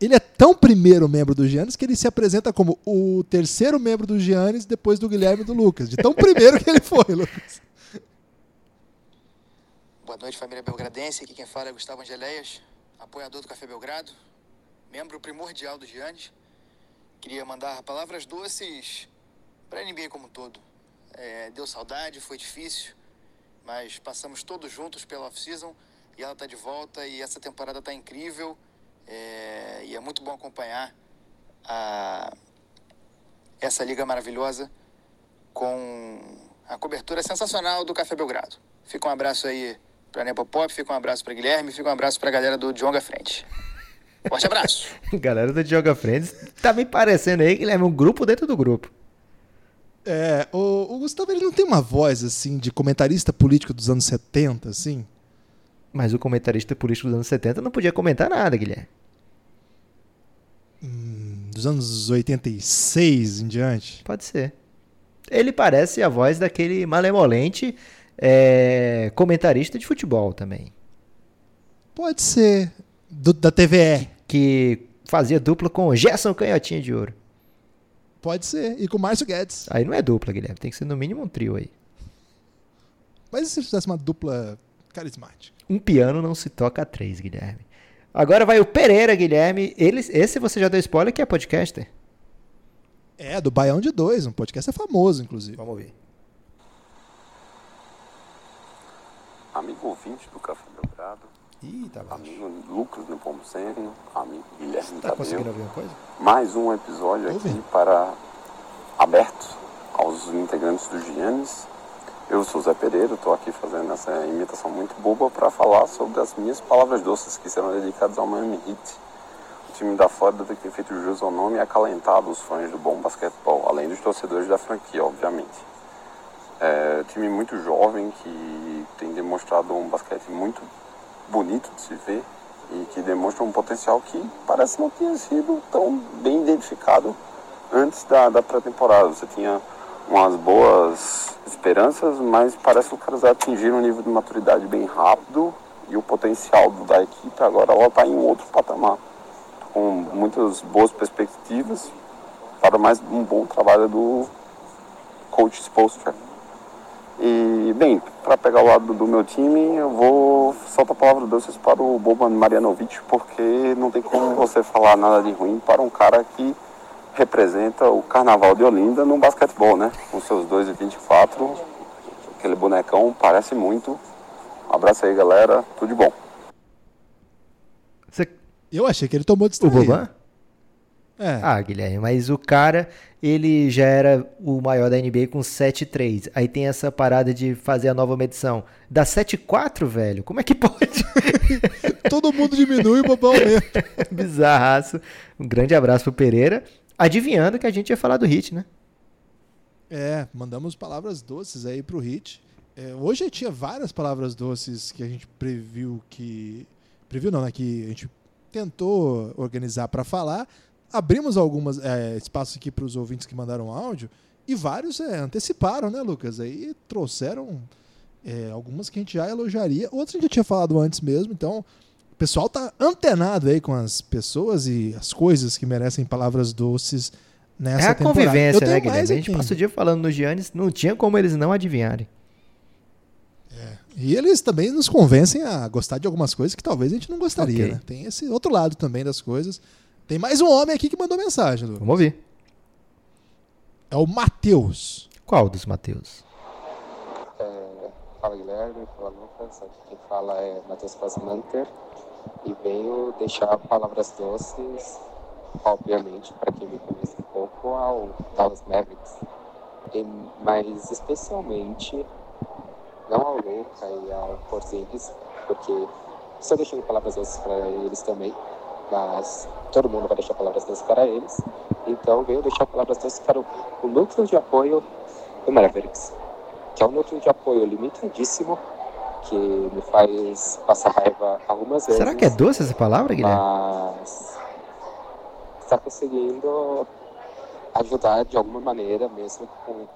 Ele é tão primeiro membro do Giannis que ele se apresenta como o terceiro membro do Giannis depois do Guilherme e do Lucas. De tão primeiro que ele foi, Lucas. Boa noite, família belgradense. Aqui quem fala é Gustavo Angeles, apoiador do Café Belgrado. Membro primordial do Giannis, queria mandar palavras doces para a N B A como um todo. É, deu saudade, foi difícil, mas passamos todos juntos pela off-season e ela está de volta e essa temporada está incrível é, e é muito bom acompanhar a, essa liga maravilhosa com a cobertura sensacional do Café Belgrado. Fica um abraço aí para Nepopop, fica um abraço para Guilherme, fica um abraço para a galera do Djonga Frente. Forte abraço. Galera do Djonga Friends, tá me parecendo aí que leva um grupo dentro do grupo. É, o, o Gustavo, ele não tem uma voz, assim, de comentarista político dos anos setenta, assim? Mas o comentarista político dos anos setenta não podia comentar nada, Guilherme. Hum, dos anos oitenta e seis em diante? Pode ser. Ele parece a voz daquele malemolente é, comentarista de futebol também. Pode ser. Do, da T V E. Que, que fazia dupla com o Gerson Canhotinha de Ouro. Pode ser. E com o Márcio Guedes. Aí não é dupla, Guilherme. Tem que ser no mínimo um trio aí. Mas e se fizesse uma dupla carismática? Um piano não se toca a três, Guilherme. Agora vai o Pereira, Guilherme. Ele, esse você já deu spoiler, que é podcaster. É, do Baião de Dois. Um podcast é famoso, inclusive. Vamos ver. Amigo ouvinte do Café Belgrado. Ih, tá baixo. Amigo Lucas Nepomuceno, amigo Guilherme tá Tadeu. Mais um episódio Tô aqui bem. Para aberto aos integrantes do Giannis. Eu sou o Zé Pereira, estou aqui fazendo essa imitação muito boba para falar sobre as minhas palavras doces que serão dedicadas ao Miami Heat. O time da Flórida tem feito jus ao nome e acalentado os fãs do bom basquetebol, além dos torcedores da franquia, obviamente. É um time muito jovem que tem demonstrado um basquete muito bonito de se ver e que demonstra um potencial que parece não ter sido tão bem identificado antes da, da pré-temporada. Você tinha umas boas esperanças, mas parece que os caras atingiram um nível de maturidade bem rápido e o potencial da equipe agora está em um outro patamar, com muitas boas perspectivas para mais um bom trabalho do coach Spoelstra. E, bem, para pegar o lado do meu time, eu vou soltar a palavra de Deus para o Boban Marjanovic, porque não tem como você falar nada de ruim para um cara que representa o Carnaval de Olinda no basquetebol, né? Com seus dois e vinte e quatro, aquele bonecão parece muito. Um abraço aí, galera. Tudo de bom. Você... Eu achei que ele tomou destaque. O Boban? É. Ah, Guilherme, mas o cara, ele já era o maior da N B A com sete e três. Aí tem essa parada de fazer a nova medição. Dá sete e quatro, velho? Como é que pode? Todo mundo diminui o Bobão mesmo. Bizarraço. Um grande abraço pro Pereira. Adivinhando que a gente ia falar do Hit, né? É, mandamos palavras doces aí pro Hit. É, hoje tinha várias palavras doces que a gente previu que... Previu não, né? Que a gente tentou organizar para falar. Abrimos algumas é, espaços aqui para os ouvintes que mandaram áudio e vários é, anteciparam, né, Lucas? Aí trouxeram é, algumas que a gente já elogiaria, outras a gente já tinha falado antes mesmo, então o pessoal tá antenado aí com as pessoas e as coisas que merecem palavras doces nessa é a temporada. Convivência, eu tenho, né, Guilherme? Mais a gente passa o dia falando no Giannis, não tinha como eles não adivinharem. É. E eles também nos convencem a gostar de algumas coisas que talvez a gente não gostaria, okay, né? Tem esse outro lado também das coisas. Tem mais um homem aqui que mandou mensagem, Lucas. Vamos ouvir. É o Matheus. Qual dos Matheus? É, fala Guilherme, fala Lucas. Aqui quem fala é Matheus Pasmanter. E venho deixar palavras doces, obviamente, para quem me conhece um pouco, ao Dallas Mavericks. E, mas especialmente, não ao Luca e ao Porzingis, porque estou deixando palavras doces para eles também. Mas todo mundo vai deixar palavras doces para eles. Então venho deixar palavras doces para o, o núcleo de apoio do Mavericks, que é um núcleo de apoio limitadíssimo, que me faz passar raiva algumas vezes. Será que é doce essa palavra, Guilherme? Mas está conseguindo ajudar de alguma maneira, mesmo com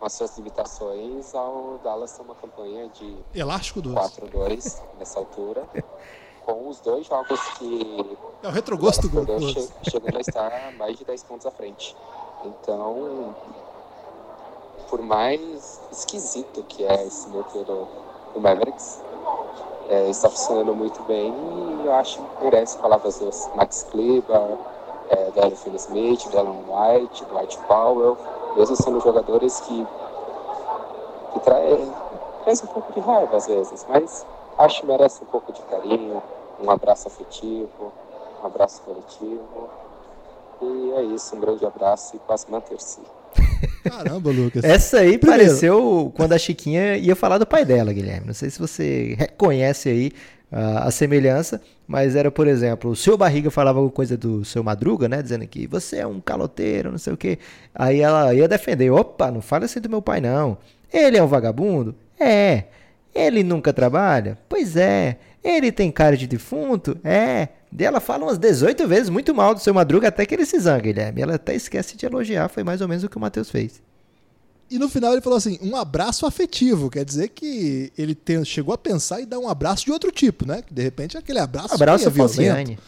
as suas limitações, ao Dallas ter uma campanha de elástico doce. quatro a dois nessa altura. Com os dois jogos que... É o retrogosto do gol. Che- chegando a estar mais de dez pontos à frente. Então, por mais esquisito que é esse núcleo do, do Mavericks, é, está funcionando muito bem e eu acho que merece palavras dos Max Kleber, é, Delphine Smith, Delon White, Dwight Powell, mesmo sendo jogadores que, que traem traz um pouco de raiva às vezes, mas... Acho que merece um pouco de carinho, um abraço afetivo, um abraço coletivo. E é isso, um grande abraço e passe manter-se. Caramba, Lucas. Essa aí primeiro pareceu quando a Chiquinha ia falar do pai dela, Guilherme. Não sei se você reconhece aí uh, a semelhança, mas era, por exemplo, o seu Barriga falava alguma coisa do seu Madruga, né? Dizendo que você é um caloteiro, não sei o quê. Aí ela ia defender. Opa, não fala assim do meu pai, não. Ele é um vagabundo? É. Ele nunca trabalha? Pois é. Ele tem cara de defunto? É. E ela fala umas dezoito vezes muito mal do seu Madruga, até que ele se zanga, Guilherme. Ela até esquece de elogiar, foi mais ou menos o que o Matheus fez. E no final ele falou assim, um abraço afetivo, quer dizer que ele tem, chegou a pensar em dar um abraço de outro tipo, né? De repente aquele abraço, abraço violento.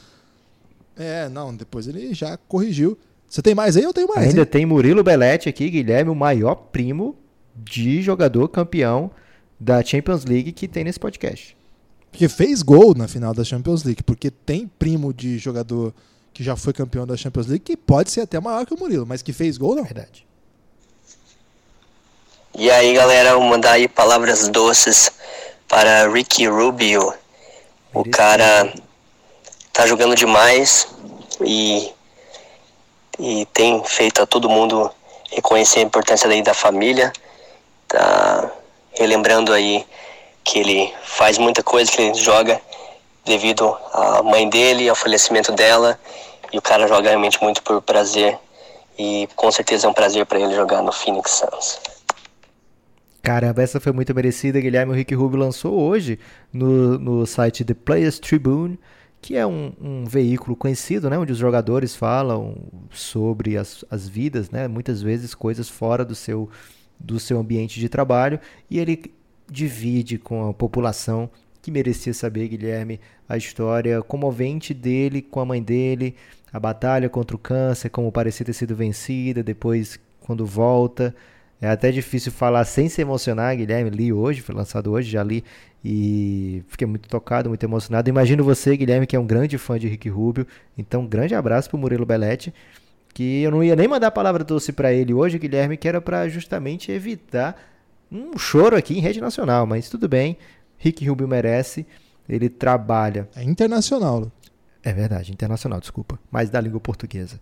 É, não, depois ele já corrigiu. Você tem mais aí ou tem mais? Ainda hein? Tem Murilo Belletti aqui, Guilherme, o maior primo de jogador campeão da Champions League que tem nesse podcast. Porque fez gol na final da Champions League, porque tem primo de jogador que já foi campeão da Champions League que pode ser até maior que o Murilo, mas que fez gol não. Verdade. E aí, galera, eu vou mandar aí palavras doces para Ricky Rubio. O cara tá jogando demais e, e tem feito a todo mundo reconhecer a importância daí da família. Tá... Relembrando aí que ele faz muita coisa que ele joga devido à mãe dele, ao falecimento dela. E o cara joga realmente muito por prazer. E com certeza é um prazer para ele jogar no Phoenix Suns. Caramba, essa foi muito merecida, Guilherme. O Rick Rubio lançou hoje no, no site The Players Tribune, que é um, um veículo conhecido, né, onde os jogadores falam sobre as, as vidas, né, muitas vezes coisas fora do seu... do seu ambiente de trabalho, e ele divide com a população que merecia saber, Guilherme, a história comovente dele com a mãe dele, a batalha contra o câncer, como parecia ter sido vencida, depois quando volta, É até difícil falar sem se emocionar, Guilherme. Li hoje, foi lançado hoje, já li e fiquei muito tocado, muito emocionado. Imagino você, Guilherme, que é um grande fã de Ricky Rubio. Então, um grande abraço pro Murilo Belletti, que eu não ia nem mandar a palavra doce para ele hoje, Guilherme, que era para justamente evitar um choro aqui em rede nacional. Mas tudo bem, Ricky Rubio merece, ele trabalha... É internacional. É verdade, internacional, desculpa, mas da língua portuguesa.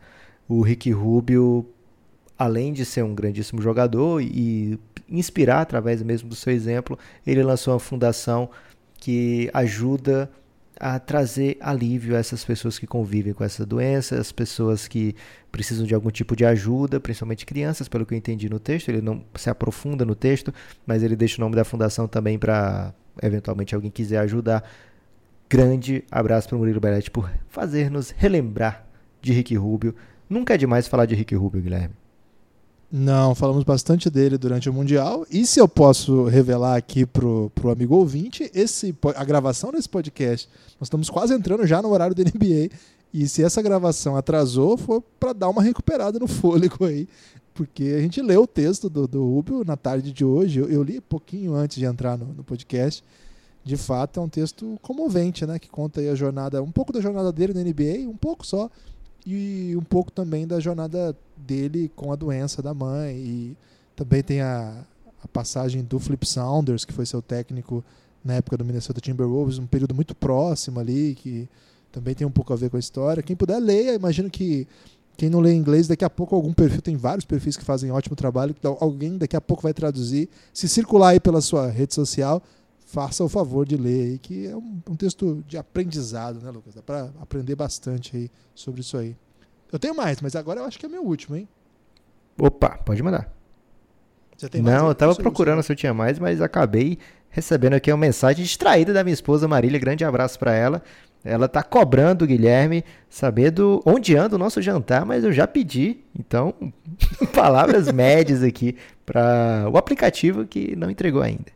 O Ricky Rubio... Além de ser um grandíssimo jogador e inspirar através mesmo do seu exemplo, ele lançou uma fundação que ajuda a trazer alívio a essas pessoas que convivem com essa doença, as pessoas que precisam de algum tipo de ajuda, principalmente crianças, pelo que eu entendi no texto. Ele não se aprofunda no texto, mas ele deixa o nome da fundação também para, eventualmente, alguém quiser ajudar. Grande abraço para o Murilo Belletti por fazer-nos relembrar de Ricky Rubio. Nunca é demais falar de Ricky Rubio, Guilherme. Não, falamos bastante dele durante o Mundial. E se eu posso revelar aqui pro, pro amigo ouvinte, esse, a gravação desse podcast, nós estamos quase entrando já no horário da N B A. E se essa gravação atrasou, foi para dar uma recuperada no fôlego aí. Porque a gente leu o texto do, do Rubio na tarde de hoje. Eu, eu li pouquinho antes de entrar no, no podcast. De fato, é um texto comovente, né? Que conta aí a jornada, um pouco da jornada dele na N B A, um pouco só. E um pouco também da jornada dele com a doença da mãe. E também tem a, a passagem do Flip Saunders, que foi seu técnico na época do Minnesota Timberwolves, um período muito próximo ali, que também tem um pouco a ver com a história. Quem puder, leia. Imagino que quem não lê inglês, daqui a pouco algum perfil, tem vários perfis que fazem ótimo trabalho, que alguém daqui a pouco vai traduzir. Se circular aí pela sua rede social, faça o favor de ler aí, que é um, um texto de aprendizado, né, Lucas? Dá para aprender bastante aí sobre isso aí. Eu tenho mais, mas agora eu acho que é meu último, hein? Opa, pode mandar. Você tem mais? Não, eu tava procurando se eu tinha mais, mas acabei recebendo aqui uma mensagem distraída da minha esposa Marília. Grande abraço para ela. Ela tá cobrando, Guilherme, saber do onde anda o nosso jantar, mas eu já pedi. Então, palavras médias aqui para o aplicativo que não entregou ainda.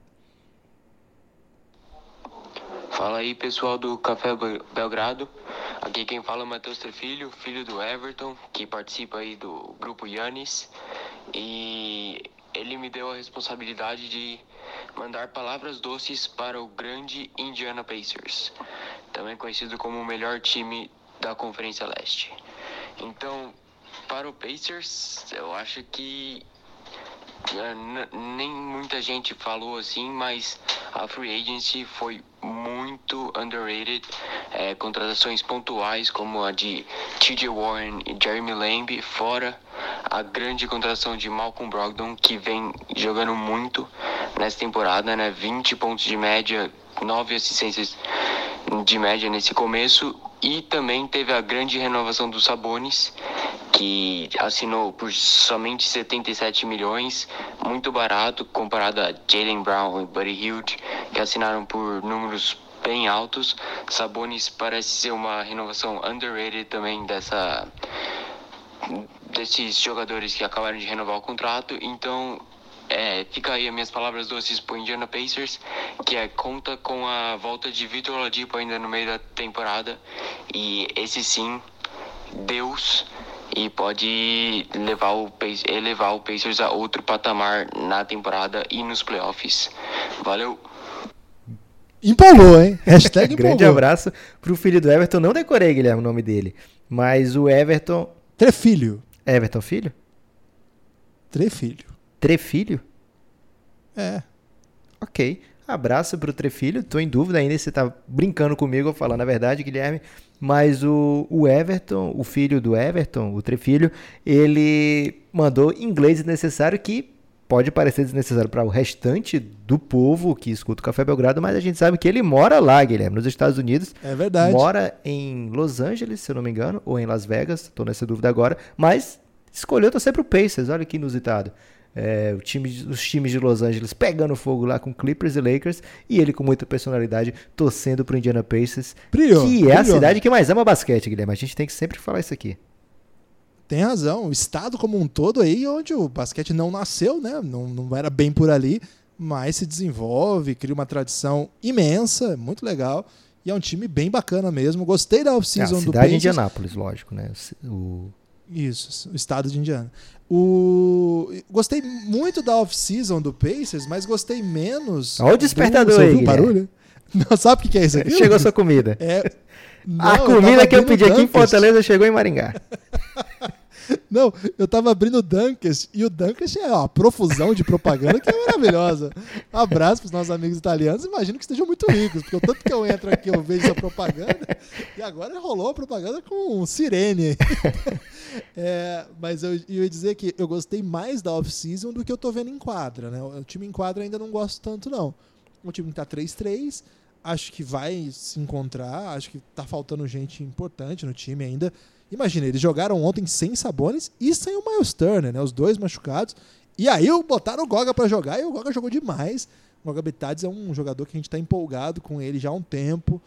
Fala aí, pessoal do Café Belgrado, aqui quem fala é o Matheus Trefilho, filho do Everton, que participa aí do grupo Giannis, e ele me deu a responsabilidade de mandar palavras doces para o grande Indiana Pacers, também conhecido como o melhor time da Conferência Leste. Então, para o Pacers, eu acho que nem muita gente falou assim, mas a free agency foi muito underrated. É, contratações pontuais como a de T J Warren e Jeremy Lamb, fora a grande contratação de Malcolm Brogdon, que vem jogando muito nessa temporada, né? vinte pontos de média, nove assistências de média nesse começo. E também teve a grande renovação dos Sabonis, que assinou por somente setenta e sete milhões, muito barato comparado a Jaylen Brown e Buddy Hield, que assinaram por números bem altos. Sabonis parece ser uma renovação underrated também dessa, desses jogadores que acabaram de renovar o contrato. Então, é, fica aí as minhas palavras doces pro Indiana Pacers, que é, conta com a volta de Victor Oladipo ainda no meio da temporada, e esse sim, Deus, e pode levar o, elevar o Pacers a outro patamar na temporada e nos playoffs. Valeu! Empolou, hein? Hashtag empolou. Grande abraço pro filho do Everton. Não decorei, Guilherme, o nome dele, mas o Everton... Trefilho. Everton Filho? Trefilho. Trefilho? É. Ok. Abraço pro Trefilho. Tô em dúvida ainda se você tá brincando comigo ou falando a verdade, Guilherme. Mas o, o Everton, o filho do Everton, o Trefilho, ele mandou inglês desnecessário, que pode parecer desnecessário para o restante do povo que escuta o Café Belgrado, mas a gente sabe que ele mora lá, Guilherme, nos Estados Unidos. É verdade. Mora em Los Angeles, se eu não me engano, ou em Las Vegas, tô nessa dúvida agora, mas escolheu torcer pro Pacers, olha que inusitado. É, o time, os times de Los Angeles pegando fogo lá com Clippers e Lakers, e ele com muita personalidade torcendo pro Indiana Pacers, brilho, que é brilho. A cidade que mais ama basquete, Guilherme. A gente tem que sempre falar isso aqui. Tem razão, o estado como um todo aí, onde o basquete não nasceu, né? Não, não era bem por ali, mas se desenvolve, cria uma tradição imensa, muito legal, e é um time bem bacana mesmo. Gostei da off-season é, do Pacers. A cidade de Indianápolis, lógico, né? O... Isso, o estado de Indiana. O... Gostei muito da off-season do Pacers, mas gostei menos... Olha o despertador do... aí, viu o barulho? Não, sabe o que é isso aqui? Chegou a sua comida. É... Não, a comida que eu pedi aqui em Fortaleza chegou em Maringá. Não, eu tava abrindo o Dunkers, e o Dunkers é uma profusão de propaganda que é maravilhosa. Um abraço pros nossos amigos italianos, imagino que estejam muito ricos, porque o tanto que eu entro aqui eu vejo essa propaganda, e agora rolou a propaganda com um sirene. É, mas eu, eu ia dizer que eu gostei mais da off-season do que eu tô vendo em quadra, né? O time em quadra ainda não gosto tanto, não. O time que tá três a três, acho que vai se encontrar, acho que tá faltando gente importante no time ainda. Imagina, eles jogaram ontem sem Sabonis e sem o Miles Turner, né? Os dois machucados. E aí botaram o Goga pra jogar e o Goga jogou demais. O Goga Bitadze é um jogador que a gente tá empolgado com ele já há um tempo.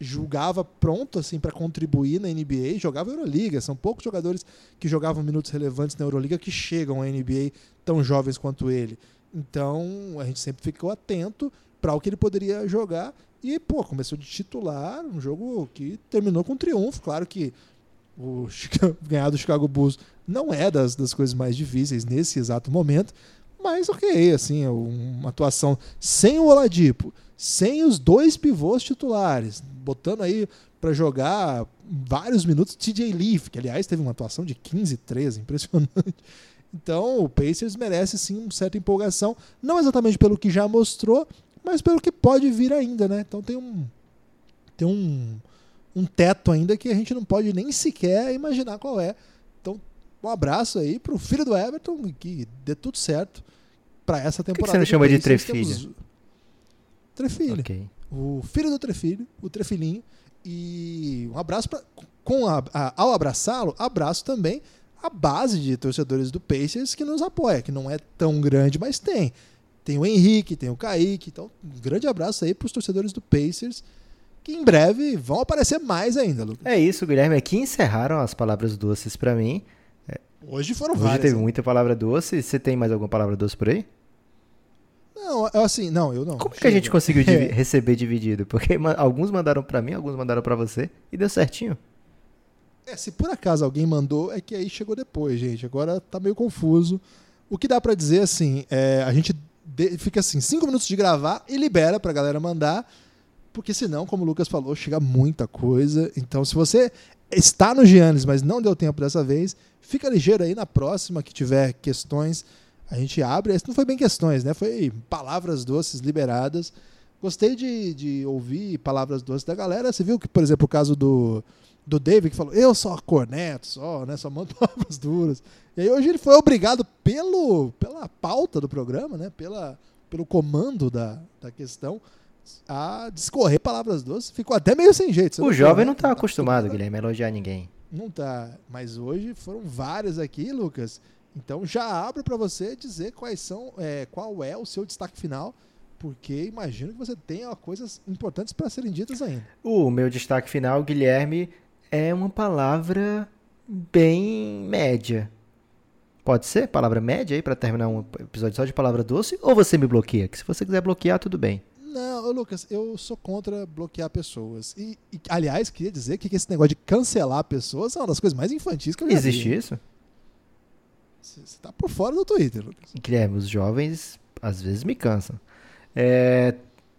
Julgava pronto, assim, pra contribuir na N B A. Jogava Euroliga. São poucos jogadores que jogavam minutos relevantes na Euroliga que chegam à N B A tão jovens quanto ele. Então, a gente sempre ficou atento para o que ele poderia jogar. E, pô, começou de titular, um jogo que terminou com triunfo. Claro que o Chicago, ganhar do Chicago Bulls não é das, das coisas mais difíceis nesse exato momento, mas ok, assim, uma atuação sem o Oladipo, sem os dois pivôs titulares, botando aí para jogar vários minutos T J Leaf, que aliás teve uma atuação de quinze, treze, impressionante. Então o Pacers merece sim uma certa empolgação, não exatamente pelo que já mostrou, mas pelo que pode vir ainda, né? Então tem um tem um um teto ainda que a gente não pode nem sequer imaginar qual é. Então, um abraço aí pro filho do Everton, que dê tudo certo pra essa temporada. Por que você não chama de Trefilho? Temos... Trefilho. Okay. O filho do Trefilho, o Trefilhinho. E um abraço pra... Com a... A... Ao abraçá-lo, abraço também a base de torcedores do Pacers que nos apoia, que não é tão grande, mas tem. Tem o Henrique, tem o Kaique. Então, um grande abraço aí pros torcedores do Pacers, que em breve vão aparecer mais ainda, Lucas. É isso, Guilherme. Aqui encerraram as palavras doces pra mim. Hoje foram Hoje várias. Hoje teve, né? Muita palavra doce. Você tem mais alguma palavra doce por aí? Não, assim, não, eu não. Como Chega. que a gente conseguiu divi- receber dividido? Porque ma- alguns mandaram pra mim, alguns mandaram pra você e deu certinho. É, se por acaso alguém mandou, é que aí chegou depois, gente. Agora tá meio confuso. O que dá pra dizer, assim, é, a gente de- fica assim, cinco minutos de gravar e libera pra galera mandar. Porque senão, como o Lucas falou, chega muita coisa. Então, se você está no Giannis, mas não deu tempo dessa vez, fica ligeiro aí na próxima que tiver questões. A gente abre. Esse não foi bem questões, né? Foi palavras doces liberadas. Gostei de, de ouvir palavras doces da galera. Você viu que, por exemplo, o caso do, do David, que falou, eu só corneto, só, né? Só mando palavras duras. E aí hoje ele foi obrigado pelo, pela pauta do programa, né? Pela, pelo comando da, da questão, a discorrer palavras doces. Ficou até meio sem jeito. O jovem não tá acostumado, Guilherme, a elogiar ninguém. Não tá, mas hoje foram várias aqui, Lucas. Então já abro para você dizer quais são, é, qual é o seu destaque final, porque imagino que você tenha coisas importantes para serem ditas ainda. O meu destaque final, Guilherme, é uma palavra bem média. Pode ser? Palavra média aí para terminar um episódio só de palavra doce? Ou você me bloqueia? Que se você quiser bloquear, tudo bem. Não, Lucas, eu sou contra bloquear pessoas. E, e aliás, queria dizer que esse negócio de cancelar pessoas é uma das coisas mais infantis que eu já vi. Existe isso? Você tá por fora do Twitter, Lucas. Guilherme, os jovens às vezes me cansam. É...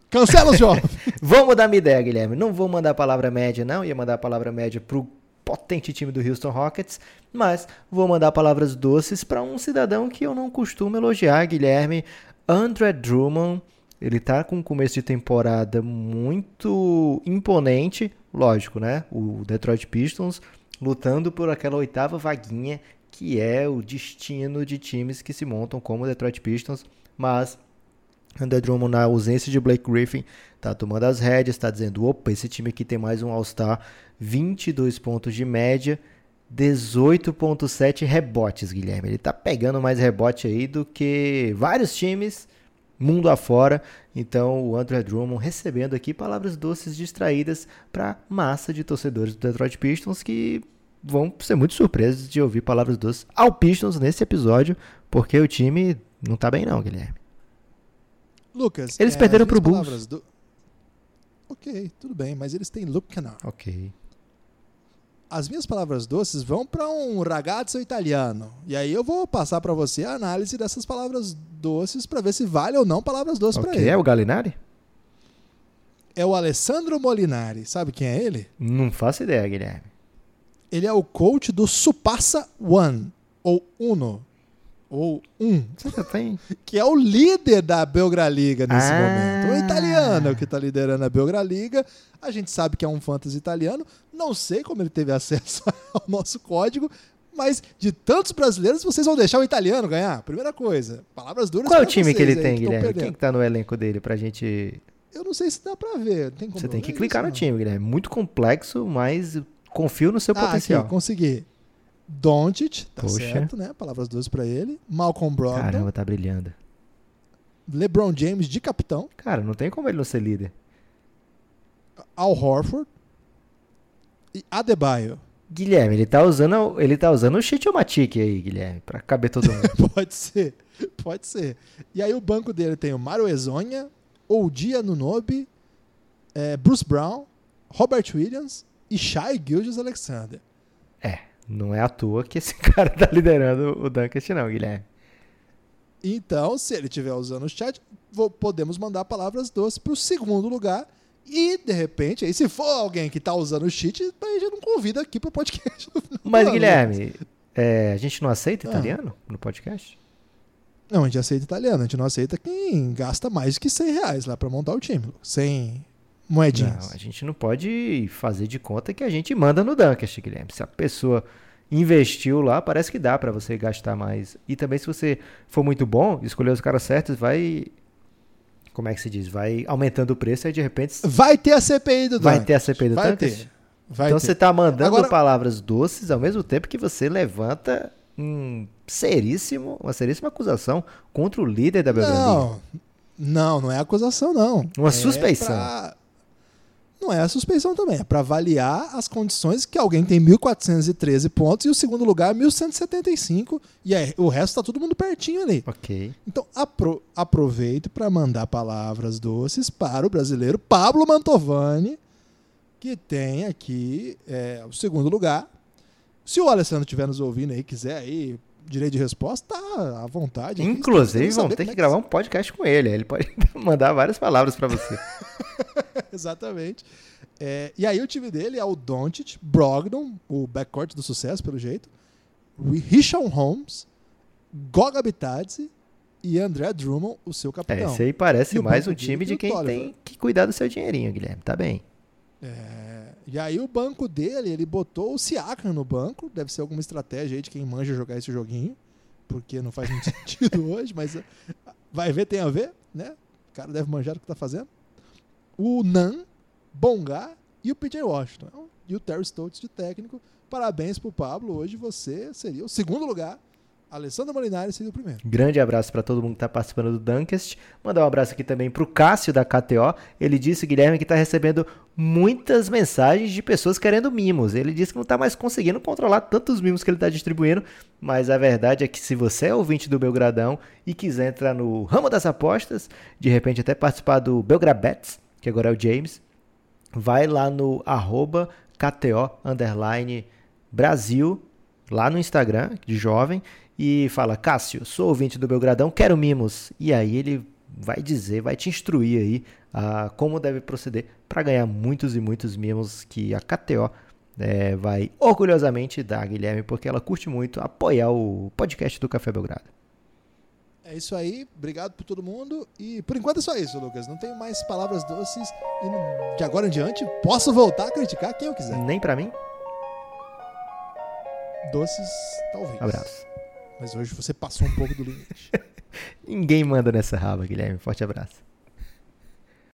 Cancela os jovens! Vou mudar minha ideia, Guilherme. Não vou mandar a palavra média, não. Ia mandar a palavra média pro potente time do Houston Rockets, mas vou mandar palavras doces para um cidadão que eu não costumo elogiar, Guilherme. Andre Drummond. Ele tá com um começo de temporada muito imponente, lógico, né? O Detroit Pistons lutando por aquela oitava vaguinha que é o destino de times que se montam como o Detroit Pistons, mas Andre Drummond, na ausência de Blake Griffin, tá tomando as rédeas, tá dizendo, opa, esse time aqui tem mais um All-Star, vinte e dois pontos de média, dezoito vírgula sete rebotes, Guilherme. Ele tá pegando mais rebote aí do que vários times mundo afora. Então o Andre Drummond recebendo aqui palavras doces distraídas para massa de torcedores do Detroit Pistons que vão ser muito surpresos de ouvir palavras doces ao Pistons nesse episódio, porque o time não tá bem não, Guilherme. Lucas, eles é, perderam pro Bulls. Do... Ok, tudo bem, mas eles têm Luke Kennard. Ok. as minhas palavras doces vão para um ragazzo italiano. E aí eu vou passar para você a análise dessas palavras doces para ver se vale ou não palavras doces okay, para ele. É o Gallinari? É o Alessandro Molinari. Sabe quem é ele? Não faço ideia, Guilherme. Ele é o coach do Supassa One, ou Uno, ou Um, que é o líder da Belgraliga nesse ah. momento. O italiano é o que está liderando a Belgraliga. A gente sabe que é um fantasy italiano. Não sei como ele teve acesso ao nosso código, mas de tantos brasileiros, vocês vão deixar o italiano ganhar? Primeira coisa, palavras duras. Qual é o time que ele tem, que Guilherme? Quem está no elenco dele para a gente... Eu não sei se dá pra ver. Tem como... Você tem que não clicar é isso, no não. time, Guilherme. É muito complexo, mas confio no seu ah, potencial. Aqui, consegui. Doncic, tá Poxa. certo, né? Palavras doces pra ele. Malcolm Brogdon. Caramba, tá brilhando. LeBron James de capitão. Cara, não tem como ele não ser líder. Al Horford. E Adebayo. Guilherme, ele tá usando, ele tá usando o Chichomatic aí, Guilherme, pra caber todo mundo. Pode ser, pode ser. E aí o banco dele tem o Mario Hezonja, Oudi Anunoby, é, Bruce Brown, Robert Williams e Shai Gilgeous-Alexander. É, não é à toa que esse cara tá liderando o Dunkest não, Guilherme. Então, se ele estiver usando o chat, vou, podemos mandar palavras doces pro segundo lugar e, de repente, aí, se for alguém que tá usando o cheat, aí já não convida aqui pro podcast. Mas, não, Guilherme, é, a gente não aceita italiano ah. no podcast? Não, a gente aceita italiano, a gente não aceita quem gasta mais que cem reais lá pra montar o time, sem moedinhas. Não, a gente não pode fazer de conta que a gente manda no Dunkest, Guilherme. Se a pessoa investiu lá, parece que dá pra você gastar mais. E também se você for muito bom, escolher os caras certos, vai... Como é que se diz? Vai aumentando o preço e de repente... Vai ter a C P I do Dunkest. Vai ter a C P I do Dunkest? Vai ter. Então você tá mandando Agora... palavras doces ao mesmo tempo que você levanta... Um seríssimo, uma seríssima acusação contra o líder da Belgrado. Não, não, não é acusação, não. Uma é suspeição. Pra... Não é a suspeição também, é para avaliar as condições que alguém tem mil quatrocentos e treze pontos e o segundo lugar é mil cento e setenta e cinco e aí, o resto tá todo mundo pertinho ali. Ok. Então apro... aproveito para mandar palavras doces para o brasileiro Pablo Mantovani, que tem aqui é, o segundo lugar. Se o Alessandro estiver nos ouvindo aí, quiser aí, direito de resposta, tá à vontade. Inclusive, vão ter que gravar um podcast com ele. Ele pode mandar várias palavras para você. Exatamente. É, e aí o time dele é o Doncic, Brogdon, o backcourt do sucesso, pelo jeito, Richaun Holmes, Goga Bitadze e André Drummond, o seu capitão. É, esse aí parece mais um time de quem tem que cuidar do seu dinheirinho, Guilherme. Tá bem. É... E aí o banco dele, ele botou o Siakam no banco, deve ser alguma estratégia aí de quem manja jogar esse joguinho, porque não faz muito sentido hoje, mas vai ver, tem a ver, né? O cara deve manjar o que tá fazendo. O Nan, Bongá e o P J Washington. E o Terry Stotts de técnico. Parabéns pro Pablo, hoje você seria o segundo lugar. Alessandro Molinari seria o primeiro. Grande abraço para todo mundo que está participando do Dunkest. Mandar um abraço aqui também para o Cássio da K T O. Ele disse, Guilherme, que está recebendo muitas mensagens de pessoas querendo mimos. Ele disse que não está mais conseguindo controlar tantos mimos que ele está distribuindo, mas a verdade é que se você é ouvinte do Belgradão e quiser entrar no ramo das apostas, de repente até participar do Belgrabets, que agora é o James, vai lá no arroba K T O underline Brasil, lá no Instagram, de jovem, e fala, Cássio, sou ouvinte do Belgradão, quero mimos. E aí ele vai dizer, vai te instruir aí a como deve proceder para ganhar muitos e muitos mimos que a K T O é, vai orgulhosamente dar a Guilherme, porque ela curte muito apoiar o podcast do Café Belgrado. É isso aí, obrigado por todo mundo e por enquanto é só isso, Lucas, não tenho mais palavras doces e de agora em diante posso voltar a criticar quem eu quiser. Nem para mim? Doces, talvez. Abraço. Mas hoje você passou um pouco do limite. Ninguém manda nessa raba, Guilherme. Forte abraço.